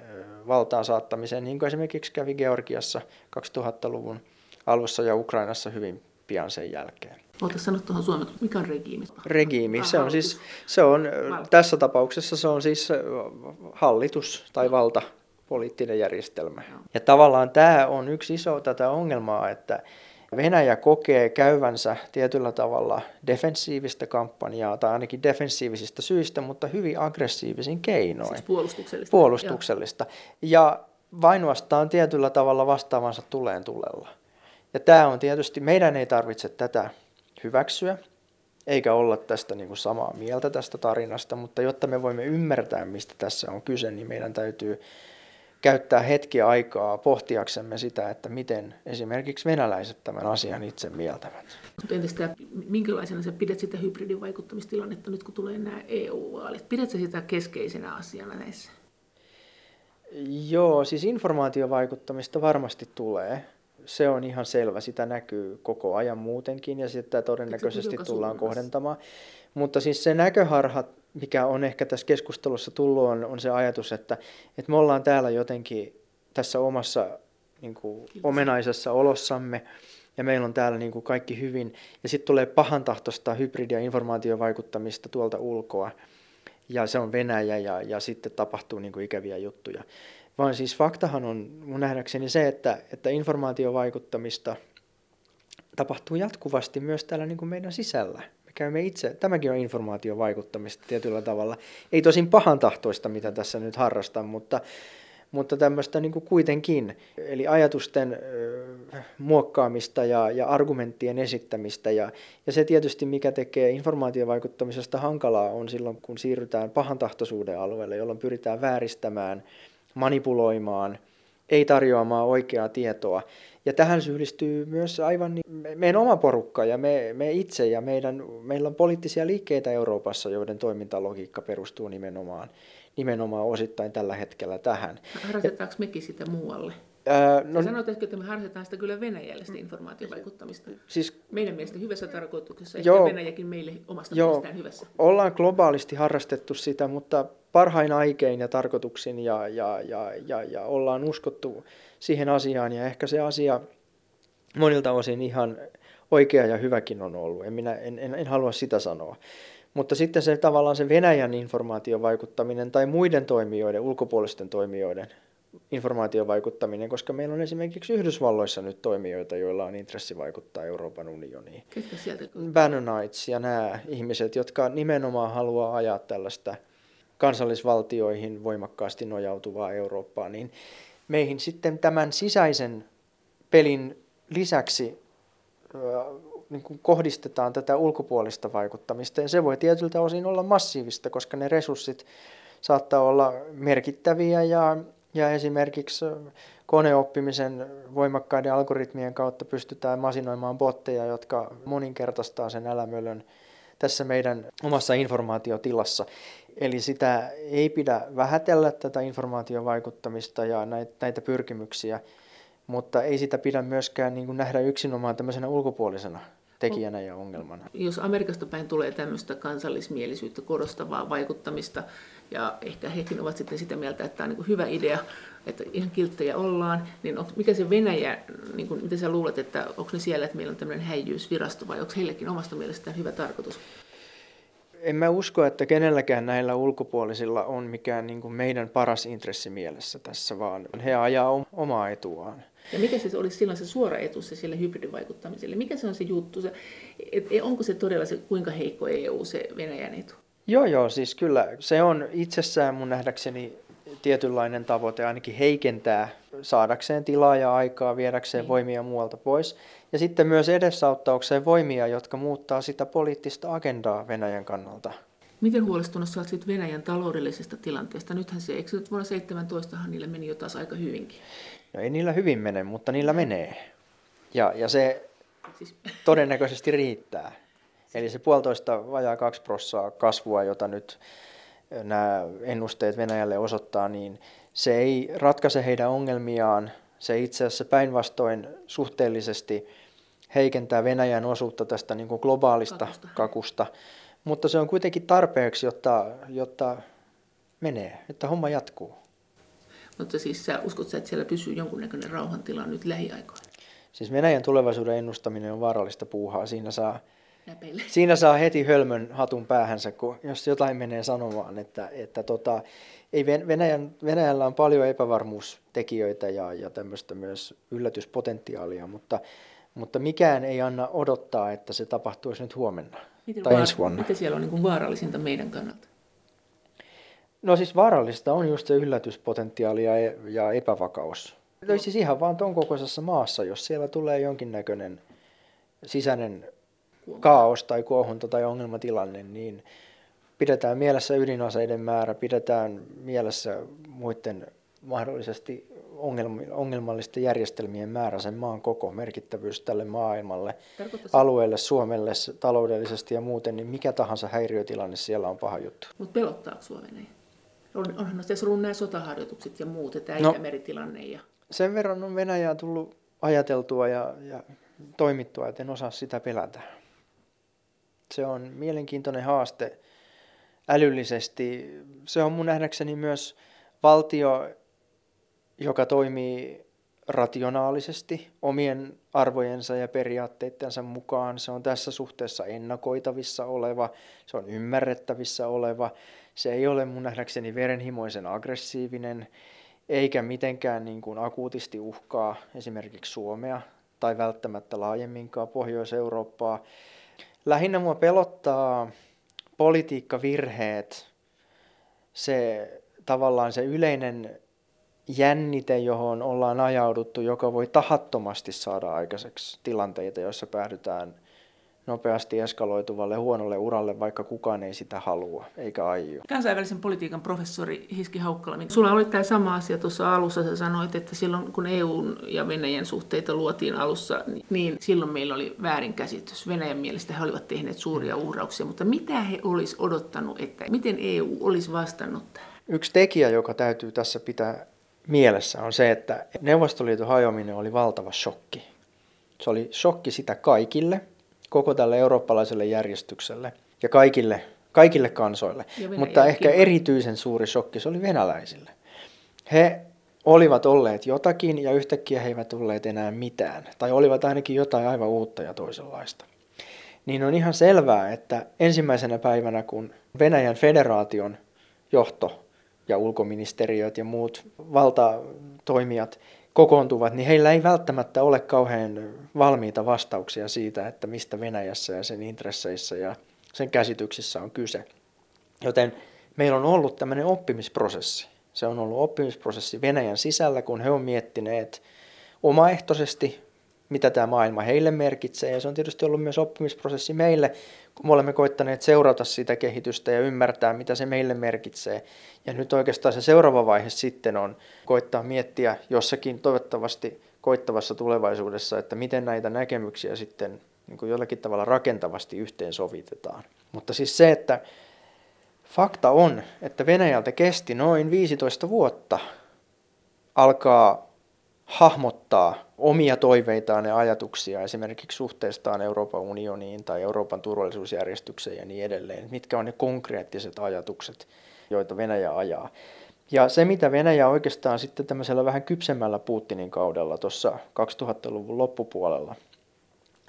valtaan saattamiseen, niin kuin esimerkiksi kävi Georgiassa kaksituhattaluvun alussa ja Ukrainassa hyvin pian sen jälkeen. Oletko sanonut tuohon suomeksi, mikä on regiimi? Regiimi, se on siis, se on, tässä tapauksessa se on siis hallitus tai valta. Poliittinen järjestelmä. Ja tavallaan tämä on yksi iso tätä ongelmaa, että Venäjä kokee käyvänsä tietyllä tavalla defensiivistä kampanjaa tai ainakin defensiivisistä syistä, mutta hyvin aggressiivisin keinoin. Siis puolustuksellista. Puolustuksellista. Ja vainoastaan tietyllä tavalla vastaavansa tuleen tulella. Ja tämä on tietysti, meidän ei tarvitse tätä hyväksyä. Eikä olla tästä niin kuin samaa mieltä tästä tarinasta, mutta jotta me voimme ymmärtää, mistä tässä on kyse, niin meidän täytyy käyttää hetki aikaa pohtiaksemme sitä, että miten esimerkiksi venäläiset tämän asian itse mieltävät. Entäs tämä, minkälaisena sä pidät sitä hybridivaikuttamistilannetta nyt, kun tulee nämä E U-vaalit? Pidätkö sitä keskeisenä asiana näissä? Joo, siis informaatiovaikuttamista varmasti tulee. Se on ihan selvä, sitä näkyy koko ajan muutenkin ja sitä todennäköisesti tullaan kohdentamaan. Mutta siis se näköharha, mikä on ehkä tässä keskustelussa tullut, on, on se ajatus, että, että me ollaan täällä jotenkin tässä omassa niin kuin, omenaisessa olossamme ja meillä on täällä niin kuin, kaikki hyvin. Ja sitten tulee pahantahtoista hybridi- ja informaatiovaikuttamista tuolta ulkoa ja se on Venäjä ja, ja sitten tapahtuu niin kuin, ikäviä juttuja. Vaan siis faktahan on mun nähdäkseni se, että, että informaatiovaikuttamista tapahtuu jatkuvasti myös täällä niin kuin meidän sisällä. Me käymme itse, tämäkin on informaatiovaikuttamista tietyllä tavalla. Ei tosin pahantahtoista, mitä tässä nyt harrastan, mutta, mutta tämmöistä niin kuin kuitenkin. Eli ajatusten äh, muokkaamista ja, ja argumenttien esittämistä. Ja, ja se tietysti, mikä tekee informaatiovaikuttamisesta hankalaa, on silloin, kun siirrytään pahantahtoisuuden alueelle, jolloin pyritään vääristämään, manipuloimaan, ei tarjoamaan oikeaa tietoa. Ja tähän syyllistyy myös aivan niin, meidän oma porukka ja me, me itse ja meidän, meillä on poliittisia liikkeitä Euroopassa, joiden toimintalogiikka perustuu nimenomaan, nimenomaan osittain tällä hetkellä tähän. Harrastetaanko mekin sitä muualle? Ää, no, sanoitko, että me harrastetaan sitä kyllä Venäjälle sitä informaatiovaikuttamista? Siis, meidän mielestä hyvässä tarkoituksessa, joo, ehkä Venäjäkin meille omasta joo, mielestään hyvässä. Ollaan globaalisti harrastettu sitä, mutta parhain aikein ja tarkoituksin ja, ja, ja, ja, ja ollaan uskottu siihen asiaan ja ehkä se asia monilta osin ihan oikea ja hyväkin on ollut. En, minä, en, en, en halua sitä sanoa. Mutta sitten se tavallaan se Venäjän informaatiovaikuttaminen tai muiden toimijoiden, ulkopuolisten toimijoiden informaatiovaikuttaminen, koska meillä on esimerkiksi Yhdysvalloissa nyt toimijoita, joilla on intressi vaikuttaa Euroopan unioniin. Ketkä sieltä? Bannonites ja nämä ihmiset, jotka nimenomaan haluaa ajaa tällaista kansallisvaltioihin voimakkaasti nojautuvaa Eurooppaa, niin meihin sitten tämän sisäisen pelin lisäksi niin kuin kohdistetaan tätä ulkopuolista vaikuttamista. Ja se voi tietyltä osin olla massiivista, koska ne resurssit saattaa olla merkittäviä ja, ja esimerkiksi koneoppimisen voimakkaiden algoritmien kautta pystytään masinoimaan botteja, jotka moninkertaistaa sen älämölön tässä meidän omassa informaatiotilassa. Eli sitä ei pidä vähätellä tätä informaatiovaikuttamista ja näitä pyrkimyksiä, mutta ei sitä pidä myöskään niin kuin nähdä yksinomaan tämmöisenä ulkopuolisena tekijänä ja ongelmana. Jos Amerikasta päin tulee tämmöistä kansallismielisyyttä korostavaa vaikuttamista ja ehkä hekin ovat sitten sitä mieltä, että tämä on niin kuin hyvä idea, että ihan kilttejä ollaan, niin onko, mikä se Venäjä, niin kuin, mitä sä luulet, että onko ne siellä, että meillä on tämmöinen häijyysvirasto vai onko heilläkin omasta mielestään hyvä tarkoitus? En mä usko, että kenelläkään näillä ulkopuolisilla on mikään niin kuin meidän paras intressi mielessä tässä, vaan he ajaa omaa etuaan. Ja mikä se olisi silloin se suora etu se sille hybridivaikuttamiselle? Mikä se on se juttu? Se, et, onko se todella se, kuinka heikko E U se Venäjän etu? Joo, joo, siis kyllä se on itsessään mun nähdäkseni tietynlainen tavoite ainakin heikentää saadakseen tilaa ja aikaa, viedäkseen niin. voimia muualta pois. Ja sitten myös edesauttaakseen voimia, jotka muuttaa sitä poliittista agendaa Venäjän kannalta. Miten huolestunut sä olet Venäjän taloudellisesta tilanteesta? Nythän se, eikö nyt vuonna seitsemäntoistahan niillä meni jo taas aika hyvinkin? No ei niillä hyvin mene, mutta niillä menee. Ja, ja se siis... todennäköisesti riittää. Eli se puolitoista vajaa kaksi prossaa kasvua, jota nyt nämä ennusteet Venäjälle osoittaa, niin se ei ratkaise heidän ongelmiaan. Se itse asiassa päinvastoin suhteellisesti heikentää Venäjän osuutta tästä niin kuin globaalista kakusta. kakusta. Mutta se on kuitenkin tarpeeksi, jotta, jotta menee, että homma jatkuu. Mutta siis sä uskot, että siellä pysyy jonkunnäköinen rauhantila nyt lähiaikoina? Siis Venäjän tulevaisuuden ennustaminen on vaarallista puuhaa. Siinä saa, siinä saa heti hölmön hatun päähänsä, kun jos jotain menee sanomaan. Että, että tota, ei Venäjän, Venäjällä on paljon epävarmuustekijöitä ja, ja tämmöistä myös yllätyspotentiaalia, mutta, mutta mikään ei anna odottaa, että se tapahtuisi nyt huomenna. Miten tai ensi vuonna. Mitä siellä on niin kuin vaarallisinta meidän kannalta? No siis vaarallista on just se yllätyspotentiaali ja, e- ja epävakaus. No. Siis ihan vaan ton kokoisessa maassa, jos siellä tulee jonkinnäköinen sisäinen kaaos tai kuohunta tai ongelmatilanne, niin pidetään mielessä ydinaseiden määrä, pidetään mielessä muiden mahdollisesti ongelm- ongelmallisten järjestelmien määrä, sen maan koko, merkittävyys tälle maailmalle, alueelle, Suomelle, taloudellisesti ja muuten, niin mikä tahansa häiriötilanne siellä on paha juttu. Mutta pelottaako Suomeen? On, onhan tässä ollut nämä sotaharjoitukset ja muut, ja tämä no, itämeritilanne. Ja... Sen verran on Venäjää tullut ajateltua ja, ja toimittua, että en osaa sitä pelätä. Se on mielenkiintoinen haaste älyllisesti. Se on mun nähdäkseni myös valtio, joka toimii rationaalisesti omien arvojensa ja periaatteittensa mukaan. Se on tässä suhteessa ennakoitavissa oleva, se on ymmärrettävissä oleva. Se ei ole mun nähdäkseni verenhimoisen aggressiivinen, eikä mitenkään niin kuin akuutisti uhkaa esimerkiksi Suomea tai välttämättä laajemminkaan Pohjois-Eurooppaa. Lähinnä mua pelottaa politiikkavirheet, se tavallaan se yleinen jännite, johon ollaan ajauduttu, joka voi tahattomasti saada aikaiseksi tilanteita, joissa päädytään nopeasti eskaloituvalle huonolle uralle, vaikka kukaan ei sitä halua eikä aio. Kansainvälisen politiikan professori Hiski Haukkala, sulla oli tämä sama asia tuossa alussa, sä sanoit, että silloin kun E U:n ja Venäjän suhteita luotiin alussa, niin silloin meillä oli väärinkäsitys. Venäjän mielestä he olivat tehneet suuria uhrauksia, mutta mitä he olisi odottanut, että miten E U olisi vastannut tähän? Yksi tekijä, joka täytyy tässä pitää mielessä on se, että Neuvostoliiton hajoaminen oli valtava shokki. Se oli shokki sitä kaikille, koko tälle eurooppalaiselle järjestykselle ja kaikille, kaikille kansoille. Ja mutta ehkä erityisen suuri shokki se oli venäläisille. He olivat olleet jotakin ja yhtäkkiä he eivät olleet enää mitään. Tai olivat ainakin jotain aivan uutta ja toisenlaista. Niin on ihan selvää, että ensimmäisenä päivänä kun Venäjän federaation johto ja ulkoministeriöt ja muut valtatoimijat kokoontuvat, niin heillä ei välttämättä ole kauhean valmiita vastauksia siitä, että mistä Venäjässä ja sen intresseissä ja sen käsityksissä on kyse. Joten meillä on ollut tämmöinen oppimisprosessi. Se on ollut oppimisprosessi Venäjän sisällä, kun he on miettineet omaehtoisesti, mitä tämä maailma heille merkitsee. Ja se on tietysti ollut myös oppimisprosessi meille, kun me olemme koittaneet seurata sitä kehitystä ja ymmärtää, mitä se meille merkitsee. Ja nyt oikeastaan se seuraava vaihe sitten on koittaa miettiä jossakin toivottavasti koittavassa tulevaisuudessa, että miten näitä näkemyksiä sitten niin kuin jollakin tavalla rakentavasti yhteensovitetaan. Mutta siis se, että fakta on, että Venäjältä kesti noin viisitoista vuotta alkaa hahmottaa omia toiveitaan ja ajatuksia esimerkiksi suhteestaan Euroopan unioniin tai Euroopan turvallisuusjärjestykseen ja niin edelleen. Mitkä on ne konkreettiset ajatukset, joita Venäjä ajaa. Ja se, mitä Venäjä oikeastaan sitten tämmöisellä vähän kypsemmällä Putinin kaudella tuossa kaksituhattaluvun loppupuolella,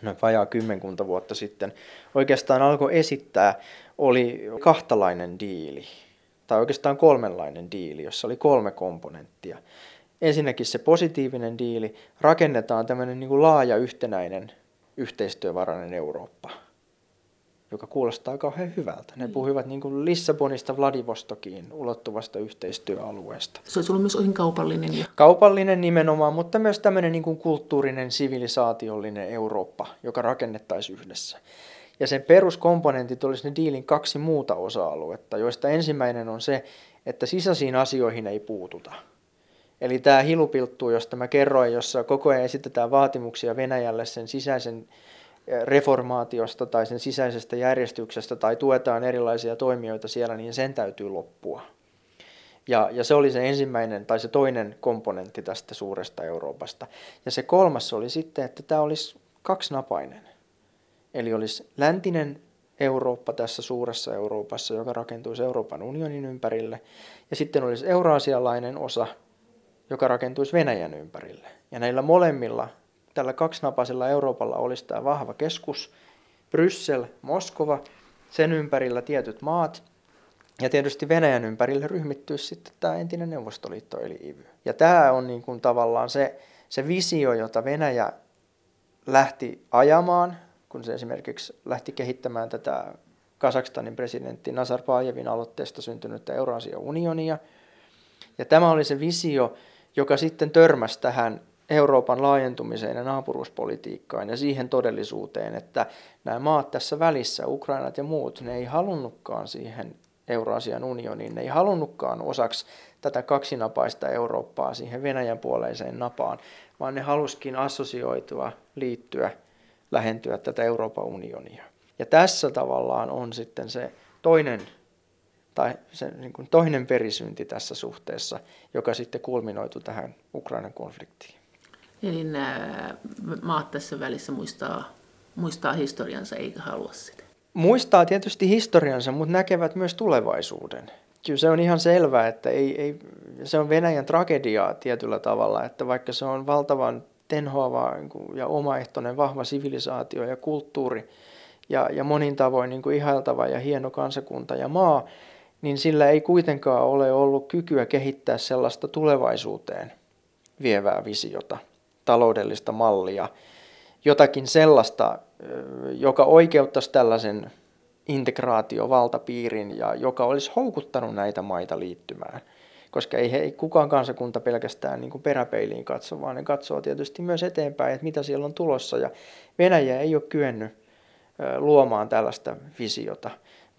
noin vajaa kymmenkunta vuotta sitten, oikeastaan alkoi esittää, oli kahtalainen diili, tai oikeastaan kolmenlainen diili, jossa oli kolme komponenttia. Ensinnäkin se positiivinen diili, rakennetaan tämmöinen niin kuin laaja, yhtenäinen, yhteistyövarainen Eurooppa. joka kuulostaa kauhean hyvältä. Ne puhuivat niin kuin Lissabonista Vladivostokiin ulottuvasta yhteistyöalueesta. Se olisi ollut myös osin kaupallinen. Ja... Kaupallinen nimenomaan, mutta myös tämmöinen niin kuin kulttuurinen, sivilisaatiollinen Eurooppa, joka rakennettaisiin yhdessä. Ja sen peruskomponentit olisi ne diilin kaksi muuta osa-aluetta, joista ensimmäinen on se, että sisäisiin asioihin ei puututa. Eli tämä hilupilttuu, josta mä kerroin, jossa koko ajan esitetään vaatimuksia Venäjälle sen sisäisen reformaatiosta tai sen sisäisestä järjestyksestä tai tuetaan erilaisia toimijoita siellä, niin sen täytyy loppua. Ja, ja se oli se ensimmäinen tai se toinen komponentti tästä suuresta Euroopasta. Ja se kolmas oli sitten, että tämä olisi kaksinapainen. Eli olisi läntinen Eurooppa tässä suuressa Euroopassa, joka rakentuisi Euroopan unionin ympärille, ja sitten olisi euraasialainen osa, joka rakentuisi Venäjän ympärille. Ja näillä molemmilla, tällä kaksinapaisella Euroopalla olisi tämä vahva keskus, Bryssel, Moskova, sen ympärillä tietyt maat, ja tietysti Venäjän ympärille ryhmittyisi sitten tämä entinen Neuvostoliitto eli I V Y. Ja tämä on niin kuin tavallaan se, se visio, jota Venäjä lähti ajamaan, kun se esimerkiksi lähti kehittämään tätä Kazakstanin presidentti Nazarbajevin aloitteesta syntynyttä Eurasian unionia. Ja tämä oli se visio, joka sitten törmäsi tähän Euroopan laajentumiseen ja naapuruuspolitiikkaan ja siihen todellisuuteen, että nämä maat tässä välissä, Ukrainat ja muut, ne ei halunnutkaan siihen Eurasian unioniin, ne ei halunnutkaan osaksi tätä kaksinapaista Eurooppaa siihen Venäjän puoleiseen napaan, vaan ne haluskin assosioitua, liittyä, lähentyä tätä Euroopan unionia. Ja tässä tavallaan on sitten se toinen, tai se niin kuin toinen perisynti tässä suhteessa, joka sitten kulminoitu tähän Ukrainan konfliktiin. Eli nämä maat tässä välissä muistaa, muistaa historiansa eikä halua sitä. Muistaa tietysti historiansa, mutta näkevät myös tulevaisuuden. Kyllä se on ihan selvää, että ei, ei, se on Venäjän tragediaa tietyllä tavalla, että vaikka se on valtavan tenhoava ja omaehtoinen vahva sivilisaatio ja kulttuuri ja, ja monin tavoin niin kuin ihailtava ja hieno kansakunta ja maa, niin sillä ei kuitenkaan ole ollut kykyä kehittää sellaista tulevaisuuteen vievää visiota, taloudellista mallia, jotakin sellaista, joka oikeuttaisi tällaisen integraatiovaltapiirin ja joka olisi houkuttanut näitä maita liittymään. Koska ei, ei kukaan kansakunta pelkästään niin kuin peräpeiliin katso, vaan ne katsoo tietysti myös eteenpäin, että mitä siellä on tulossa. Ja Venäjä ei ole kyennyt luomaan tällaista visiota.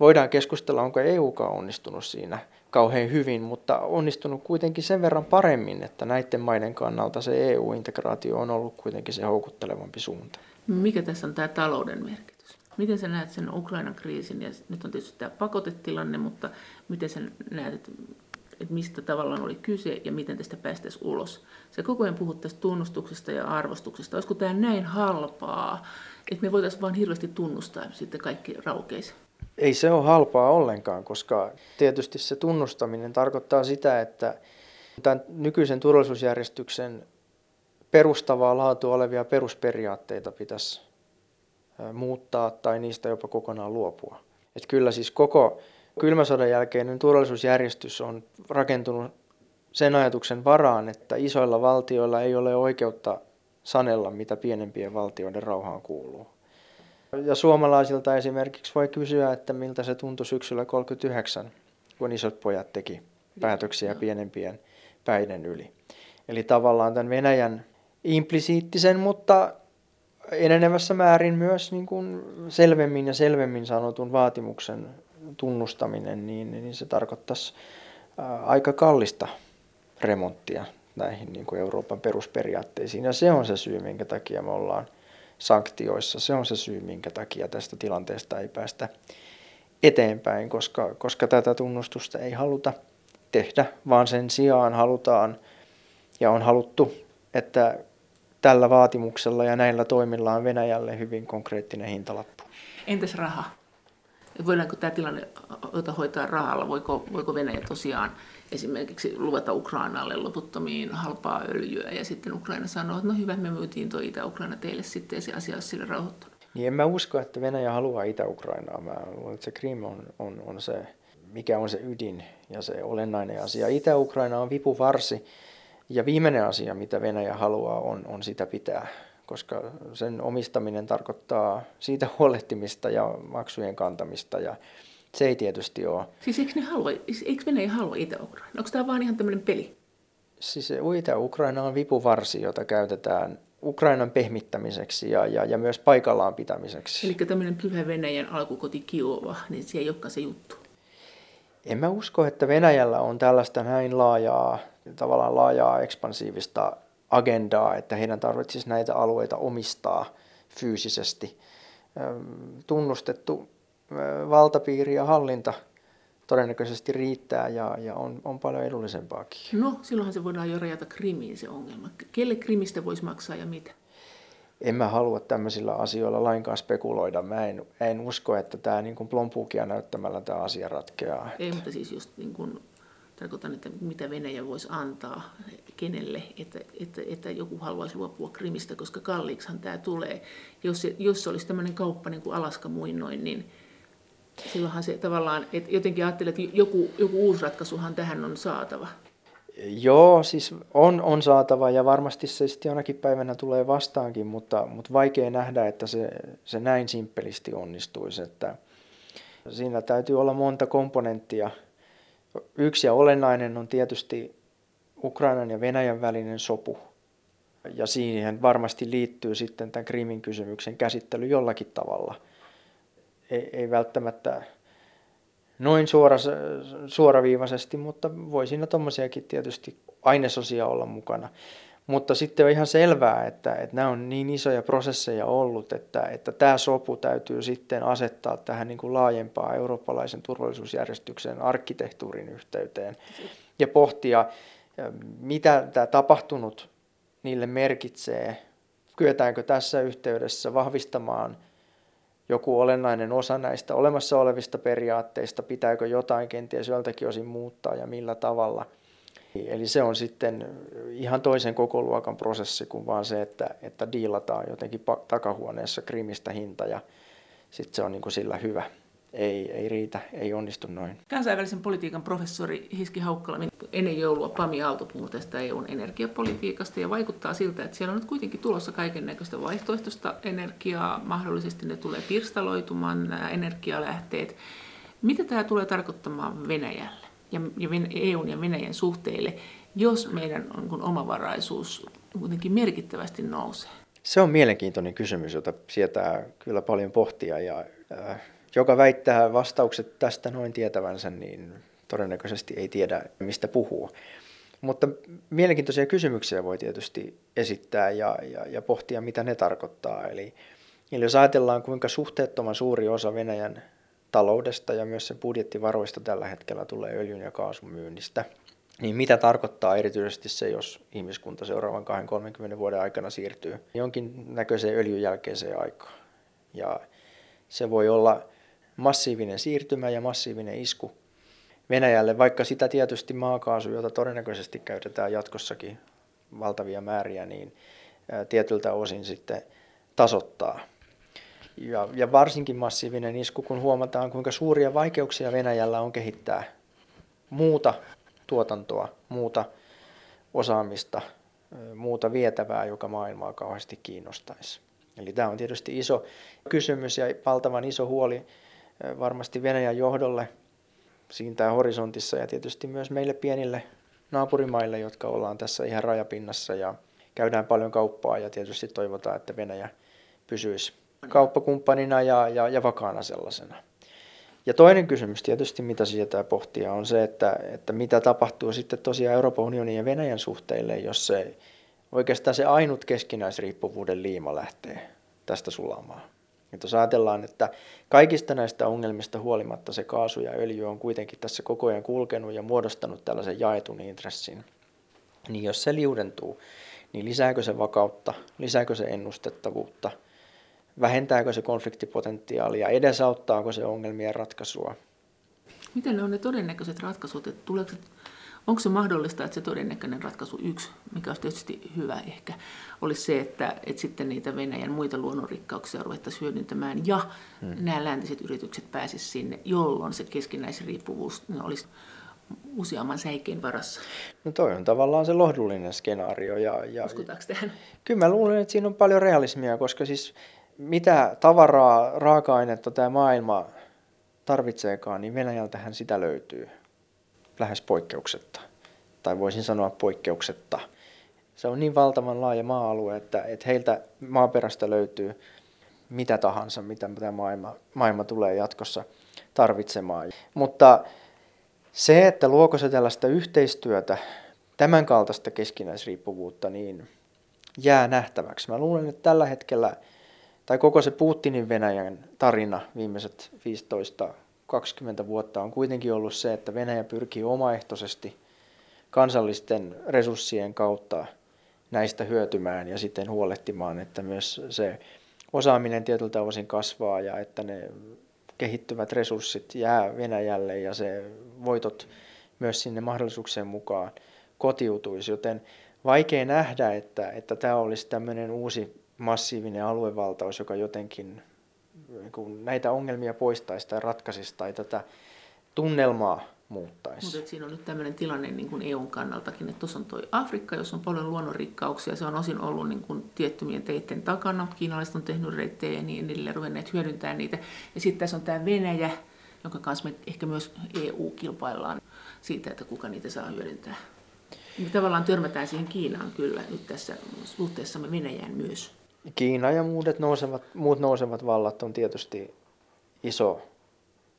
Voidaan keskustella, onko E Ukaan onnistunut siinä kauhean hyvin, mutta onnistunut kuitenkin sen verran paremmin, että näiden maiden kannalta se E U-integraatio on ollut kuitenkin se houkuttelevampi suunta. Mikä tässä on tämä talouden merkitys? Miten sä näet sen Ukrainan kriisin? Ja nyt on tietysti tämä pakotetilanne, mutta miten sä näet, että mistä tavallaan oli kyse ja miten tästä päästäisiin ulos? Se koko ajan puhut tästä tunnustuksesta ja arvostuksesta. Olisiko tämä näin halpaa, että me voitaisiin vain hirveästi tunnustaa ja sitten kaikki raukeisi? Ei se ole halpaa ollenkaan, koska tietysti se tunnustaminen tarkoittaa sitä, että tämän nykyisen turvallisuusjärjestyksen perustavaa laatua olevia perusperiaatteita pitäisi muuttaa tai niistä jopa kokonaan luopua. Että kyllä siis koko kylmän sodan jälkeinen turvallisuusjärjestys on rakentunut sen ajatuksen varaan, että isoilla valtioilla ei ole oikeutta sanella, mitä pienempien valtioiden rauhaan kuuluu. Ja suomalaisilta esimerkiksi voi kysyä, että miltä se tuntui syksyllä kolmekymmentäyhdeksän, kun isot pojat teki päätöksiä pienempien päiden yli. Eli tavallaan tämän Venäjän implisiittisen, mutta enenevässä määrin myös niin kuin selvemmin ja selvemmin sanotun vaatimuksen tunnustaminen, niin, niin se tarkoittaisi aika kallista remonttia näihin niin kuin Euroopan perusperiaatteisiin. Ja se on se syy, minkä takia me ollaan sanktioissa. Se on se syy, minkä takia tästä tilanteesta ei päästä eteenpäin, koska, koska tätä tunnustusta ei haluta tehdä, vaan sen sijaan halutaan ja on haluttu, että tällä vaatimuksella ja näillä toimilla on Venäjälle hyvin konkreettinen hintalappu. Entäs raha? Voidaanko tämä tilanne hoitaa rahalla? Voiko, voiko Venäjä tosiaan esimerkiksi luvata Ukrainalle loputtomiin halpaa öljyä ja sitten Ukraina sanoo, että no hyvä, me myytiin tuo Itä-Ukraina teille sitten ja se asia olisi sille rauhoittunut? Niin en mä usko, että Venäjä haluaa Itä-Ukrainaa. Mä luulen, että se Krim on, on, on se, mikä on se ydin ja se olennainen asia. Itä-Ukraina on vipuvarsi ja viimeinen asia, mitä Venäjä haluaa, on, on sitä pitää. koska sen omistaminen tarkoittaa siitä huolehtimista ja maksujen kantamista ja se ei tietysti ole. Siis eikö ne halua, eikö Venäjä halua Itä-Ukraina? Onko tämä vaan ihan tämmöinen peli? Siis Itä-Ukraina on vipuvarsi, jota käytetään Ukrainan pehmittämiseksi ja, ja, ja myös paikallaan pitämiseksi. Eli tämmöinen pyhä Venäjän alkukoti Kiova, niin se ei olekaan se juttu. En mä usko, että Venäjällä on tällaista näin laajaa, tavallaan laajaa ekspansiivista agendaa, että heidän tarvitsisi näitä alueita omistaa fyysisesti. Tunnustettu valtapiiri ja hallinta todennäköisesti riittää ja, ja on, on paljon edullisempaakin. No, silloinhan se voidaan jo rajata Krimiin se ongelma. Kelle Krimistä voisi maksaa ja mitä? En mä halua tämmöisillä asioilla lainkaan spekuloida. Mä en, en usko, että tämä niin kuin plompuukia näyttämällä tämä asia ratkeaa. Ei, mutta siis just niin kuin, tarkoitan, että mitä Venäjä voisi antaa kenelle, että, että, että joku haluaisi luopua Krimistä, koska kalliiksihan tämä tulee. Jos se, jos se olisi tämmöinen kauppa niin kuin Alaska muinoin, niin silloinhan se tavallaan, että jotenkin ajattelee, että joku, joku uusi ratkaisuhan tähän on saatava. Joo, siis on, on saatava ja varmasti se sitten jonakin päivänä tulee vastaankin, mutta, mutta vaikea nähdä, että se, se näin simppelisti onnistuisi. Että siinä täytyy olla monta komponenttia. Yksi ja olennainen on tietysti Ukrainan ja Venäjän välinen sopu. Ja siihen varmasti liittyy sitten tämän Krimin kysymyksen käsittely jollakin tavalla. Ei, ei välttämättä noin suora, suoraviivaisesti, mutta voi siinä tuommoisiakin tietysti ainesosia olla mukana. Mutta sitten on ihan selvää, että, että nämä on niin isoja prosesseja ollut, että, että tämä sopu täytyy sitten asettaa tähän niin kuin laajempaan eurooppalaisen turvallisuusjärjestyksen arkkitehtuurin yhteyteen ja pohtia, mitä tämä tapahtunut niille merkitsee. Kyetäänkö tässä yhteydessä vahvistamaan joku olennainen osa näistä olemassa olevista periaatteista, pitääkö jotain kenties joltakin osin muuttaa ja millä tavalla. Eli se on sitten ihan toisen kokoluokan prosessi kuin vaan se, että, että diilataan jotenkin takahuoneessa Krimistä hinta ja sitten se on niin kuin sillä hyvä. Ei, ei riitä, ei onnistu noin. Kansainvälisen politiikan professori Hiski Haukkala, ennen joulua Pami Aalto puhuu tästä E U:n energiapolitiikasta ja vaikuttaa siltä, että siellä on nyt kuitenkin tulossa kaikennäköistä vaihtoehtoista energiaa, mahdollisesti ne tulee pirstaloitumaan nämä energialähteet. Mitä tämä tulee tarkoittamaan Venäjälle ja E U:n ja Venäjän suhteille, jos meidän omavaraisuus kuitenkin merkittävästi nousee? Se on mielenkiintoinen kysymys, jota sietää kyllä paljon pohtia ja äh, joka väittää vastaukset tästä noin tietävänsä, niin todennäköisesti ei tiedä, mistä puhuu. Mutta mielenkiintoisia kysymyksiä voi tietysti esittää ja, ja, ja pohtia, mitä ne tarkoittaa. Eli, eli jos ajatellaan, kuinka suhteettoman suuri osa Venäjän taloudesta ja myös sen budjettivaroista tällä hetkellä tulee öljyn ja kaasun myynnistä, niin mitä tarkoittaa erityisesti se, jos ihmiskunta seuraavan kahdenkymmenen kolmenkymmenen vuoden aikana siirtyy jonkin näköiseen öljyn jälkeiseen aikaan. Ja se voi olla massiivinen siirtymä ja massiivinen isku Venäjälle, vaikka sitä tietysti maakaasu, jota todennäköisesti käytetään jatkossakin valtavia määriä, niin tietyltä osin sitten tasoittaa. Ja, ja varsinkin massiivinen isku, kun huomataan, kuinka suuria vaikeuksia Venäjällä on kehittää muuta tuotantoa, muuta osaamista, muuta vietävää, joka maailmaa kauheasti kiinnostaisi. Eli tämä on tietysti iso kysymys ja valtavan iso huoli varmasti Venäjän johdolle siintää horisontissa ja tietysti myös meille pienille naapurimaille, jotka ollaan tässä ihan rajapinnassa ja käydään paljon kauppaa ja tietysti toivotaan, että Venäjä pysyisi kauppakumppanina ja, ja, ja vakaana sellaisena. Ja toinen kysymys tietysti, mitä sietää pohtia, on se, että, että mitä tapahtuu sitten tosiaan Euroopan unionin ja Venäjän suhteille, jos se oikeastaan se ainut keskinäisriippuvuuden liima lähtee tästä sulamaan. Että jos ajatellaan, että kaikista näistä ongelmista huolimatta se kaasu ja öljy on kuitenkin tässä koko ajan kulkenut ja muodostanut tällaisen jaetun intressin, niin jos se liudentuu, niin lisääkö se vakautta, lisääkö se ennustettavuutta, vähentääkö se konfliktipotentiaalia, edesauttaako se ongelmien ratkaisua? Miten ne on ne todennäköiset ratkaisut? Että tuleeko... Onko se mahdollista, että se todennäköinen ratkaisu yksi, mikä olisi tietysti hyvä ehkä, olisi se, että, että sitten niitä Venäjän muita luonnonrikkauksia ruvettaisiin hyödyntämään ja hmm. nämä läntiset yritykset pääsisivät sinne, jolloin se keskinäisriippuvuus olisi useamman säikkeen varassa. No toi on tavallaan se lohdullinen skenaario. Ja, ja... Uskutaanko tähän? Kyllä mä luulen, että siinä on paljon realismia, koska siis mitä tavaraa, raaka-ainetta tämä maailma tarvitseekaan, niin Venäjältähän sitä löytyy lähes poikkeuksetta. Tai voisin sanoa poikkeuksetta. Se on niin valtavan laaja maa-alue, että, että heiltä maaperästä löytyy mitä tahansa, mitä tämä maailma, maailma tulee jatkossa tarvitsemaan. Mutta se, että luoko se tällaista yhteistyötä, tämän kaltaista keskinäisriippuvuutta, niin jää nähtäväksi. Mä luulen, että tällä hetkellä, tai koko se Putinin Venäjän tarina viimeiset viisitoista kaksikymmentä vuotta on kuitenkin ollut se, että Venäjä pyrkii omaehtoisesti kansallisten resurssien kautta näistä hyötymään ja sitten huolehtimaan, että myös se osaaminen tietyltä osin kasvaa ja että ne kehittyvät resurssit jää Venäjälle ja se voitot myös sinne mahdollisuuksien mukaan kotiutuisi. Joten vaikea nähdä, että, että tämä olisi tämmöinen uusi massiivinen aluevaltaus, joka jotenkin kun näitä ongelmia poistaisi tai ratkaisisi tai tätä tunnelmaa muuttaisi. Mutta siinä on nyt tämmöinen tilanne niin kuin E U:n kannaltakin, että tuossa on toi Afrikka, jossa on paljon luonnonrikkauksia, se on osin ollut niin kuin tiettymien teitten takana, kiinalaiset on tehnyt reittejä ja niin edelleen, ruvenneet hyödyntämään niitä. Ja sitten tässä on tämä Venäjä, jonka kanssa me ehkä myös E U kilpaillaan siitä, että kuka niitä saa hyödyntää. Me tavallaan törmätään siihen Kiinaan kyllä nyt tässä suhteessamme Venäjään myös. Kiina ja muut nousevat, muut nousevat vallat on tietysti iso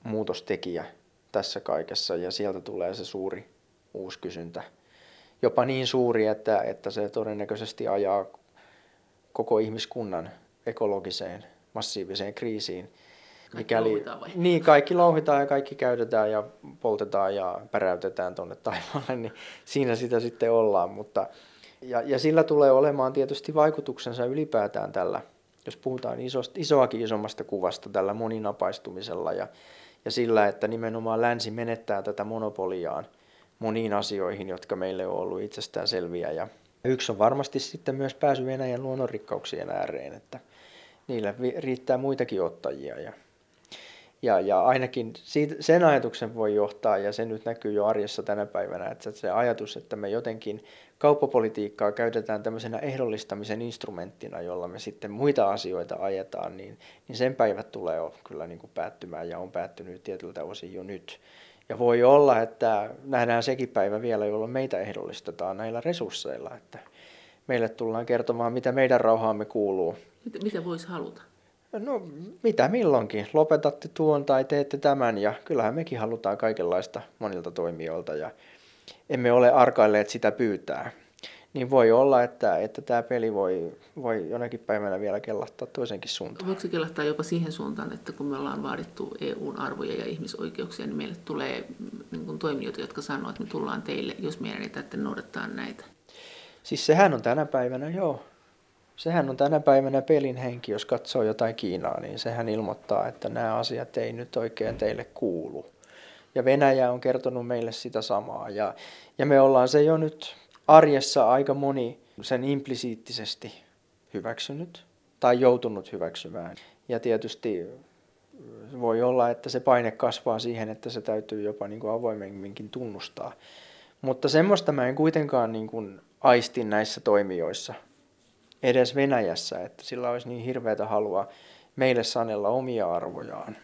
muutostekijä tässä kaikessa ja sieltä tulee se suuri uusi kysyntä. Jopa niin suuri, että, että se todennäköisesti ajaa koko ihmiskunnan ekologiseen massiiviseen kriisiin. Kaikki mikäli, louhitaan vai? Niin, kaikki louhitaan ja kaikki käytetään ja poltetaan ja päräytetään tuonne taivaalle, niin siinä sitä sitten ollaan. Mutta, ja, ja sillä tulee olemaan tietysti vaikutuksensa ylipäätään tällä, jos puhutaan isosta, isoakin isommasta kuvasta, tällä moninapaistumisella ja Ja sillä, että nimenomaan länsi menettää tätä monopoliaan moniin asioihin, jotka meille on ollut itsestään selviä. Ja yksi on varmasti sitten myös pääsy Venäjän luonnonrikkauksien ääreen, että niillä riittää muitakin ottajia. Ja, ja, ja ainakin siitä, sen ajatuksen voi johtaa, ja se nyt näkyy jo arjessa tänä päivänä, että se ajatus, että me jotenkin kauppapolitiikkaa käytetään tämmöisenä ehdollistamisen instrumenttina, jolla me sitten muita asioita ajetaan, niin, niin sen päivät tulee kyllä niin kuin päättymään ja on päättynyt tietyltä osin jo nyt. Ja voi olla, että nähdään sekin päivä vielä, jolloin meitä ehdollistetaan näillä resursseilla, että meille tullaan kertomaan, mitä meidän rauhaamme kuuluu. Mitä voisi haluta? No mitä milloinkin. Lopetatte tuon tai teette tämän ja kyllähän mekin halutaan kaikenlaista monilta toimijoilta ja emme ole arkailleet sitä pyytää, niin voi olla, että, että tämä peli voi, voi jonakin päivänä vielä kellahtaa toisenkin suuntaan. Voiko se kellahtaa jopa siihen suuntaan, että kun me ollaan vaadittu E U:n arvoja ja ihmisoikeuksia, niin meille tulee niin kuin toimijoita, jotka sanoo, että me tullaan teille, jos meidän ei tarvitse noudattaa näitä? Siis sehän on tänä päivänä, joo. Sehän on tänä päivänä pelin henki, jos katsoo jotain Kiinaa, niin sehän ilmoittaa, että nämä asiat ei nyt oikein teille kuulu. Ja Venäjä on kertonut meille sitä samaa. Ja, ja me ollaan se jo nyt arjessa aika moni sen implisiittisesti hyväksynyt tai joutunut hyväksymään. Ja tietysti voi olla, että se paine kasvaa siihen, että se täytyy jopa niin kuin avoimemminkin tunnustaa. Mutta semmoista mä en kuitenkaan niin kuin aisti näissä toimijoissa, edes Venäjässä, että sillä olisi niin hirveätä halua meille sanella omia arvojaan.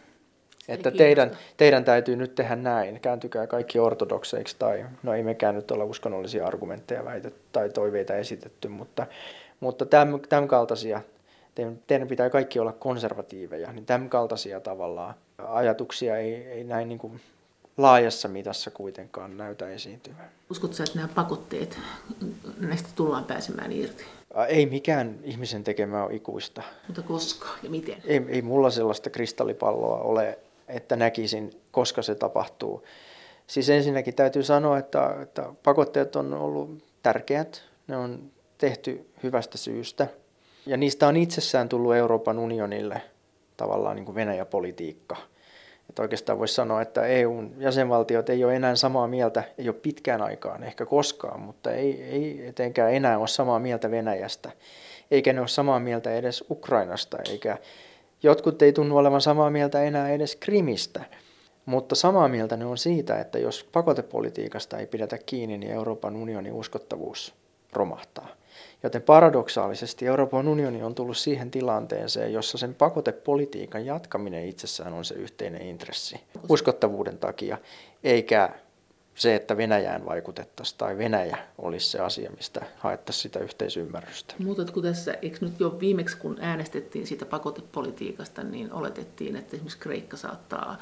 Että teidän, teidän täytyy nyt tehdä näin, kääntykää kaikki ortodokseiksi, tai no ei mekään nyt olla uskonnollisia argumentteja väitetty tai toiveita esitetty, mutta, mutta tämän, tämän kaltaisia, teidän, teidän pitää kaikki olla konservatiiveja, niin tämän kaltaisia tavallaan ajatuksia ei, ei näin niin kuin laajassa mitassa kuitenkaan näytä esiintyvän. Uskotko, että nämä pakotteet, näistä tullaan pääsemään irti? Ei mikään ihmisen tekemä ole ikuista. Mutta koska ja miten? Ei, ei mulla sellaista kristallipalloa ole, että näkisin, koska se tapahtuu. Siis ensinnäkin täytyy sanoa, että, että pakotteet on ollut tärkeät. Ne on tehty hyvästä syystä. Ja niistä on itsessään tullut Euroopan unionille tavallaan niin kuin Venäjä-politiikka. Että oikeastaan voisi sanoa, että E U:n jäsenvaltiot ei ole enää samaa mieltä, ei ole pitkään aikaan, ehkä koskaan, mutta ei, ei etenkään enää ole samaa mieltä Venäjästä, eikä ne ole samaa mieltä edes Ukrainasta, eikä jotkut ei tunnu olevan samaa mieltä enää edes Krimistä. Mutta samaa mieltä ne on siitä, että jos pakotepolitiikasta ei pidetä kiinni, niin Euroopan unionin uskottavuus romahtaa. Joten paradoksaalisesti Euroopan unioni on tullut siihen tilanteeseen, jossa sen pakotepolitiikan jatkaminen itsessään on se yhteinen intressi uskottavuuden takia, eikä se, että Venäjään vaikutettaisiin tai Venäjä olisi se asia, mistä haettaisiin sitä yhteisymmärrystä. Mutta kun tässä, eikö nyt jo viimeksi kun äänestettiin siitä pakotepolitiikasta, niin oletettiin, että esimerkiksi Kreikka saattaa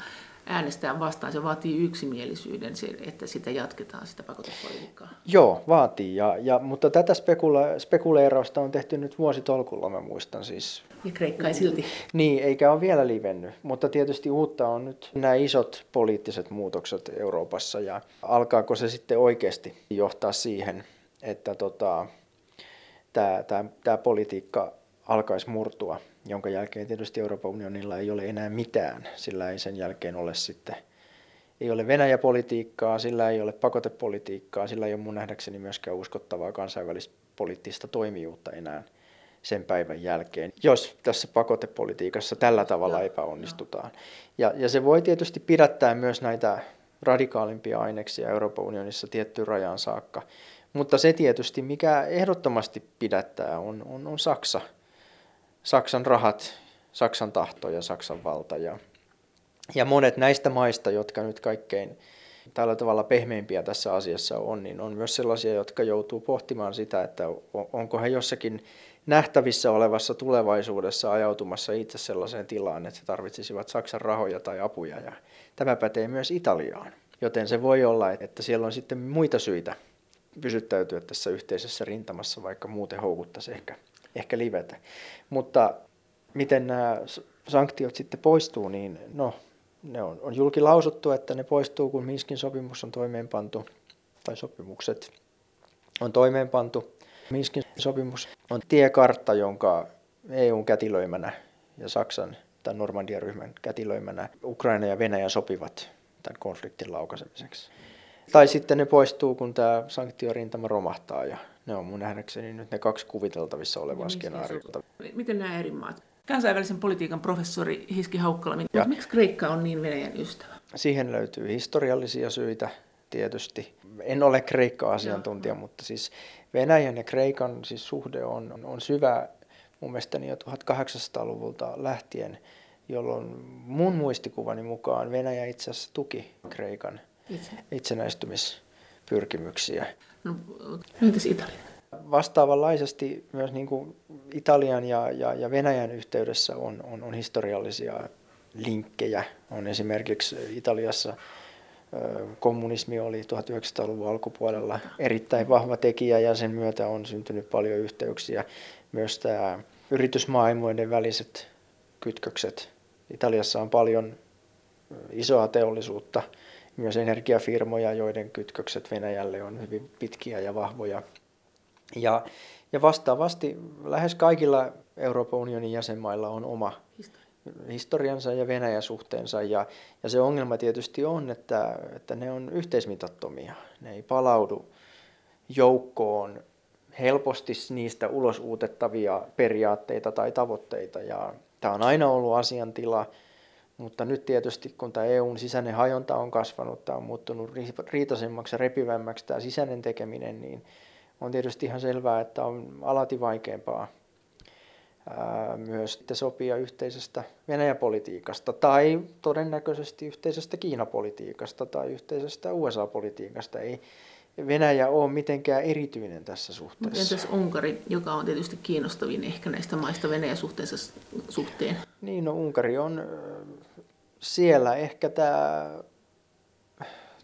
äänestää vastaan. Se vaatii yksimielisyyden, että sitä jatketaan, sitä pakotepolitiikkaa. Joo, vaatii. Ja, ja, mutta tätä spekula- spekuleerausta on tehty nyt vuositolkulla, mä muistan siis. Ja Kreikka ei silti. Niin, eikä ole vielä livennyt. Mutta tietysti uutta on nyt nämä isot poliittiset muutokset Euroopassa. Ja alkaako se sitten oikeasti johtaa siihen, että tota, tämä politiikka alkaisi murtua, jonka jälkeen tietysti Euroopan unionilla ei ole enää mitään, sillä ei sen jälkeen ole sitten, ei ole Venäjä-politiikkaa, sillä ei ole pakotepolitiikkaa, sillä ei ole mun nähdäkseni myöskään uskottavaa kansainvälistä poliittista toimijuutta enää sen päivän jälkeen, jos tässä pakotepolitiikassa tällä tavalla epäonnistutaan. Ja, ja se voi tietysti pidättää myös näitä radikaalimpia aineksia Euroopan unionissa tiettyyn rajan saakka, mutta se tietysti, mikä ehdottomasti pidättää, on, on, on Saksa. Saksan rahat, Saksan tahto ja Saksan valta ja, ja monet näistä maista, jotka nyt kaikkein tällä tavalla pehmeimpiä tässä asiassa on, niin on myös sellaisia, jotka joutuu pohtimaan sitä, että onko he jossakin nähtävissä olevassa tulevaisuudessa ajautumassa itse sellaiseen tilaan, että he tarvitsisivat Saksan rahoja tai apuja, ja tämä pätee myös Italiaan, joten se voi olla, että siellä on sitten muita syitä pysyttäytyä tässä yhteisessä rintamassa, vaikka muuten houkuttaisi ehkä. ehkä livetä. Mutta miten nämä sanktiot sitten poistuu, niin no, ne on, on julkilausuttu, että ne poistuu, kun Minskin sopimus on toimeenpantu, tai sopimukset on toimeenpantu. Minskin sopimus on tiekartta, jonka E U:n kätilöimänä ja Saksan tai Normandian ryhmän kätilöimänä Ukraina ja Venäjä sopivat tämän konfliktin laukaisemiseksi. Tai sitten ne poistuu, kun tämä sanktiorintama romahtaa, ja ne on mun nähdäkseni nyt ne kaksi kuviteltavissa olevaa skenaariota. Miten nämä eri maat? Kansainvälisen politiikan professori Hiski Haukkala, ja miksi Kreikka on niin Venäjän ystävä? Siihen löytyy historiallisia syitä tietysti. En ole Kreikka-asiantuntija, ja. Mutta siis Venäjän ja Kreikan siis suhde on, on syvä mun mielestäni jo tuhatkahdeksansataaluvulta lähtien, jolloin mun muistikuvani mukaan Venäjä itse asiassa tuki Kreikan Itse. itsenäistymispyrkimyksiä. No, entäs Italia? Vastaavanlaisesti myös niin kuin Italian ja, ja, ja Venäjän yhteydessä on, on, on historiallisia linkkejä. On esimerkiksi Italiassa kommunismi oli tuhatyhdeksänsataaluvun alkupuolella erittäin vahva tekijä, ja sen myötä on syntynyt paljon yhteyksiä. Myös tämä yritysmaailmoiden väliset kytkökset. Italiassa on paljon isoa teollisuutta. Myös energiafirmoja, joiden kytkökset Venäjälle on hyvin pitkiä ja vahvoja. Ja, ja vastaavasti lähes kaikilla Euroopan unionin jäsenmailla on oma historiansa ja Venäjä-suhteensa. Ja, ja se ongelma tietysti on, että, että ne on yhteismitattomia. Ne ei palaudu joukkoon helposti niistä ulosuutettavia periaatteita tai tavoitteita. Ja tämä on aina ollut asiantila. Mutta nyt tietysti, kun tämä E U:n sisäinen hajonta on kasvanut, tämä on muuttunut riitaisemmaksi ja repivämmäksi tämä sisäinen tekeminen, niin on tietysti ihan selvää, että on alati vaikeampaa ää, myös sopia yhteisestä Venäjä-politiikasta tai todennäköisesti yhteisestä Kiina-politiikasta tai yhteisestä U S A-politiikasta. Ei Venäjä ole mitenkään erityinen tässä suhteessa. Mutta entäs Unkari, joka on tietysti kiinnostavin ehkä näistä maista Venäjä-suhteensa suhteen? Niin, no Unkari on siellä ehkä tämä,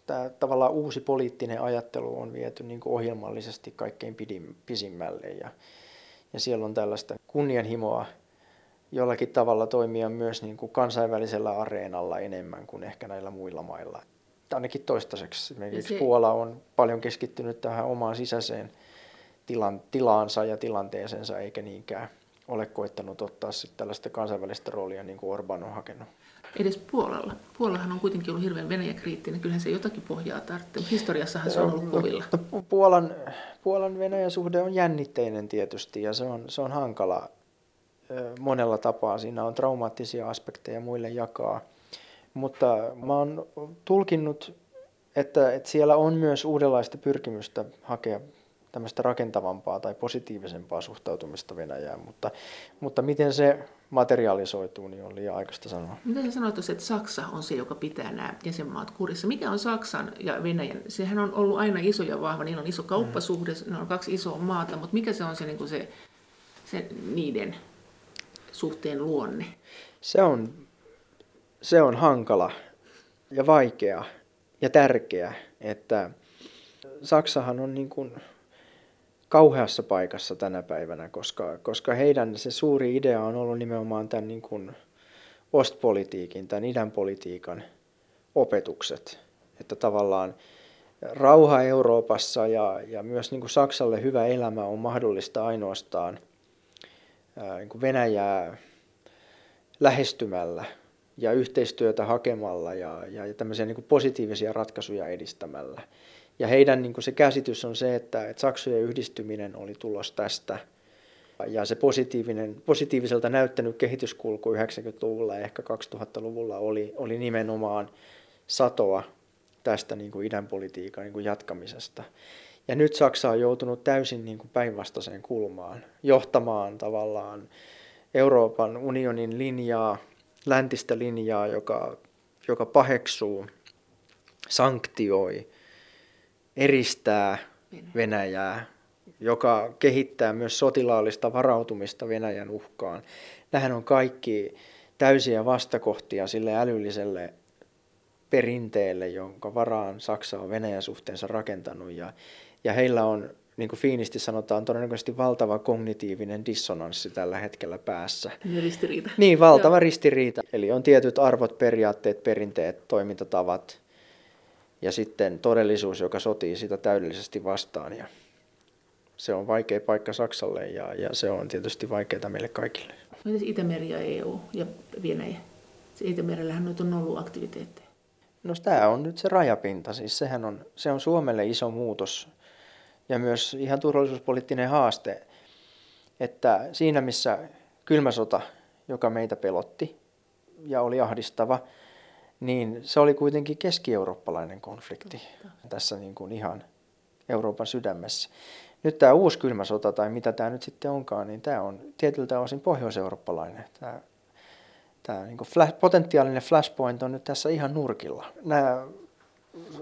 tämä tavallaan uusi poliittinen ajattelu on viety niin kuin ohjelmallisesti kaikkein pisimmälle. Ja, ja siellä on tällaista kunnianhimoa jollakin tavalla toimia myös niin kuin kansainvälisellä areenalla enemmän kuin ehkä näillä muilla mailla. Ainakin toistaiseksi. Esimerkiksi se... Puola on paljon keskittynyt tähän omaan sisäiseen tilan, tilaansa ja tilanteeseensa, eikä niinkään ole koittanut ottaa sitten tällaista kansainvälistä roolia, niin kuin Orbán on hakenut. Edes Puolalla. Puolahan on kuitenkin ollut hirveän Venäjä-kriittinen, kyllähän se jotakin pohjaa tarvitsee. Historiassahan se on ollut kovilla. Puolan, Puolan Venäjä-suhde on jännitteinen tietysti, ja se on, se on hankala monella tapaa. Siinä on traumaattisia aspekteja muille jakaa. Mutta mä oon tulkinnut, että, että siellä on myös uudenlaista pyrkimystä hakea tämmöistä rakentavampaa tai positiivisempaa suhtautumista Venäjään, mutta, mutta miten se materialisoituu, niin on liian aikaista sanoa. Mitä sä sanoit tuossa, että Saksa on se, joka pitää nämä jäsenmaat kurissa? Mikä on Saksan ja Venäjän? Sehän on ollut aina iso ja vahva, niillä on iso kauppasuhde, mm. ne on kaksi isoa maata, mutta mikä se on se, niin kuin se, se niiden suhteen luonne? Se on, se on hankala ja vaikea ja tärkeä, että Saksahan on niin kuin kauheassa paikassa tänä päivänä, koska, koska heidän se suuri idea on ollut nimenomaan tämän niin kuin ostpolitiikin, tämän idän politiikan opetukset. Että tavallaan rauha Euroopassa ja, ja myös niin kuin Saksalle hyvä elämä on mahdollista ainoastaan ää, niin kuin Venäjää lähestymällä ja yhteistyötä hakemalla ja, ja, ja tämmöisiä niin kuin positiivisia ratkaisuja edistämällä. Ja heidän niin kuin se käsitys on se, että, että Saksojen yhdistyminen oli tulos tästä. Ja se positiivinen, positiiviselta näyttänyt kehityskulku yhdeksänkymmentäluvulla ja ehkä kaksituhattaluvulla oli, oli nimenomaan satoa tästä niin kuin idänpolitiikan niin kuin jatkamisesta. Ja nyt Saksa on joutunut täysin niin kuin päinvastaiseen kulmaan, johtamaan tavallaan Euroopan unionin linjaa, läntistä linjaa, joka, joka paheksuu, sanktioi, eristää Venäjää, joka kehittää myös sotilaallista varautumista Venäjän uhkaan. Nämähän on kaikki täysiä vastakohtia sille älylliselle perinteelle, jonka varaan Saksa on Venäjän suhteensa rakentanut. Ja, ja heillä on, niin kuin fiinisti sanotaan, todennäköisesti valtava kognitiivinen dissonanssi tällä hetkellä päässä. Ja ristiriita. Niin, valtava Joo. ristiriita. Eli on tietyt arvot, periaatteet, perinteet, toimintatavat. Ja sitten todellisuus, joka sotii sitä täydellisesti vastaan. Ja se on vaikea paikka Saksalle ja, ja se on tietysti vaikeaa meille kaikille. Mitäs Itämeri ja E U ja Venäjä? Itämerellähän nyt on ollut aktiviteetteja. No tämä on nyt se rajapinta. Siis sehän on, se on Suomelle iso muutos ja myös ihan turvallisuuspoliittinen haaste. Että siinä missä kylmä sota, joka meitä pelotti ja oli ahdistava, niin se oli kuitenkin keski-eurooppalainen konflikti tässä niin kuin ihan Euroopan sydämessä. Nyt tämä uusi kylmä sota tai mitä tämä nyt sitten onkaan, niin tämä on tietyltä osin pohjois-eurooppalainen. Tämä, tämä niin kuin flash, potentiaalinen flashpoint on nyt tässä ihan nurkilla. Nämä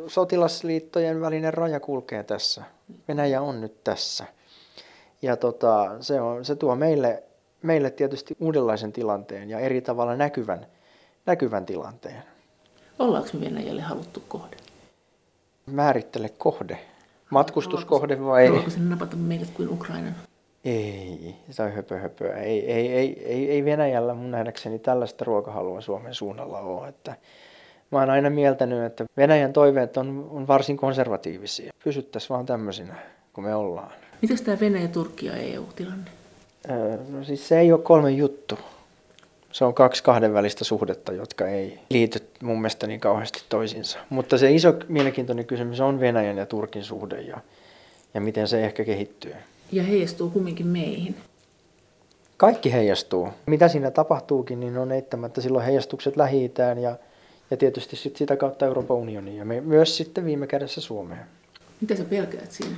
sotilasliittojen välinen raja kulkee tässä. Venäjä on nyt tässä. Ja tota, se, on, se tuo meille, meille tietysti uudenlaisen tilanteen ja eri tavalla näkyvän, näkyvän tilanteen. Ollaanko me Venäjälle haluttu kohde? Määrittele kohde. Matkustuskohde vai ei? Haluatko sen napata meidät kuin Ukrainan? Ei, se on höpö höpöä. Ei, ei, ei, ei, ei Venäjällä mun nähdäkseni tällaista ruokahalua Suomen suunnalla ole. Että mä oon aina mieltänyt, että Venäjän toiveet on, on varsin konservatiivisia. Pysyttäisiin vaan tämmöisinä, kun me ollaan. Mitäs tämä Venäjä, Turkki ja E U-tilanne? Öö, no siis se ei ole kolme juttu. Se on kaksi kahdenvälistä suhdetta, jotka ei liity mun mielestä niin kauheasti toisiinsa. Mutta se iso mielenkiintoinen kysymys on Venäjän ja Turkin suhde ja, ja miten se ehkä kehittyy. Ja heijastuu kumminkin meihin. Kaikki heijastuu. Mitä siinä tapahtuukin, niin on eittämättä silloin heijastukset Lähi-Itään ja, ja tietysti sit sitä kautta Euroopan unioniin ja me, myös sitten viime kädessä Suomeen. Mitä sä pelkäät siinä?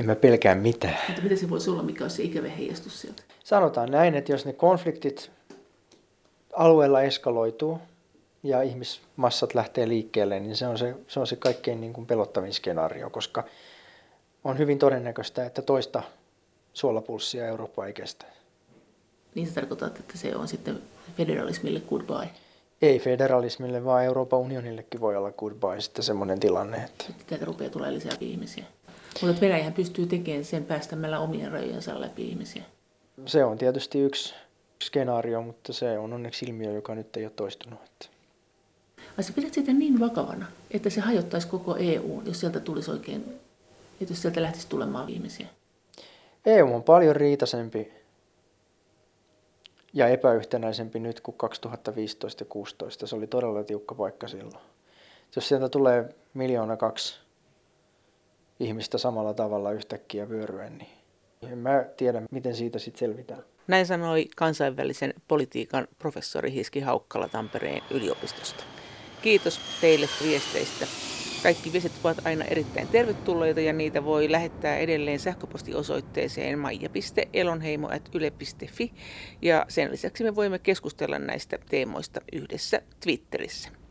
En mä pelkää mitään. Mutta mitä se voisi olla, mikä on se ikävä heijastus sieltä? Sanotaan näin, että jos ne konfliktit alueella eskaloituu ja ihmismassat lähtee liikkeelle, niin se on se, se, on se kaikkein niin kuin pelottavin skenaario, koska on hyvin todennäköistä, että toista suolapulssia Eurooppa ei kestä. Niin se tarkoittaa, että se on sitten federalismille goodbye? Ei federalismille, vaan Euroopan unionillekin voi olla goodbye sitten semmoinen tilanne. Että tätä rupeaa tulemaan lisää ihmisiä. Mutta Venäjähän pystyy tekemään sen päästämällä omien rajojensa läpi ihmisiä. Se on tietysti yksi skenaario, mutta se on onneksi ilmiö, joka nyt ei ole toistunut. Vai sä pidät sitä niin vakavana, että se hajottaisi koko E U, jos sieltä tulisi oikein, että jos sieltä lähtisi tulemaan ihmisiä? E U on paljon riitaisempi ja epäyhtenäisempi nyt kuin kaksituhattaviisitoista ja kaksituhattakuusitoista. Se oli todella tiukka paikka silloin. Jos sieltä tulee miljoona kaksi ihmistä samalla tavalla yhtäkkiä vyöryen, niin En mä tiedä, miten siitä sitten selvitään. Näin sanoi kansainvälisen politiikan professori Hiski Haukkala Tampereen yliopistosta. Kiitos teille viesteistä. Kaikki viestit ovat aina erittäin tervetulleita ja niitä voi lähettää edelleen sähköpostiosoitteeseen maija piste elonheimo ät yle piste fi ja sen lisäksi me voimme keskustella näistä teemoista yhdessä Twitterissä.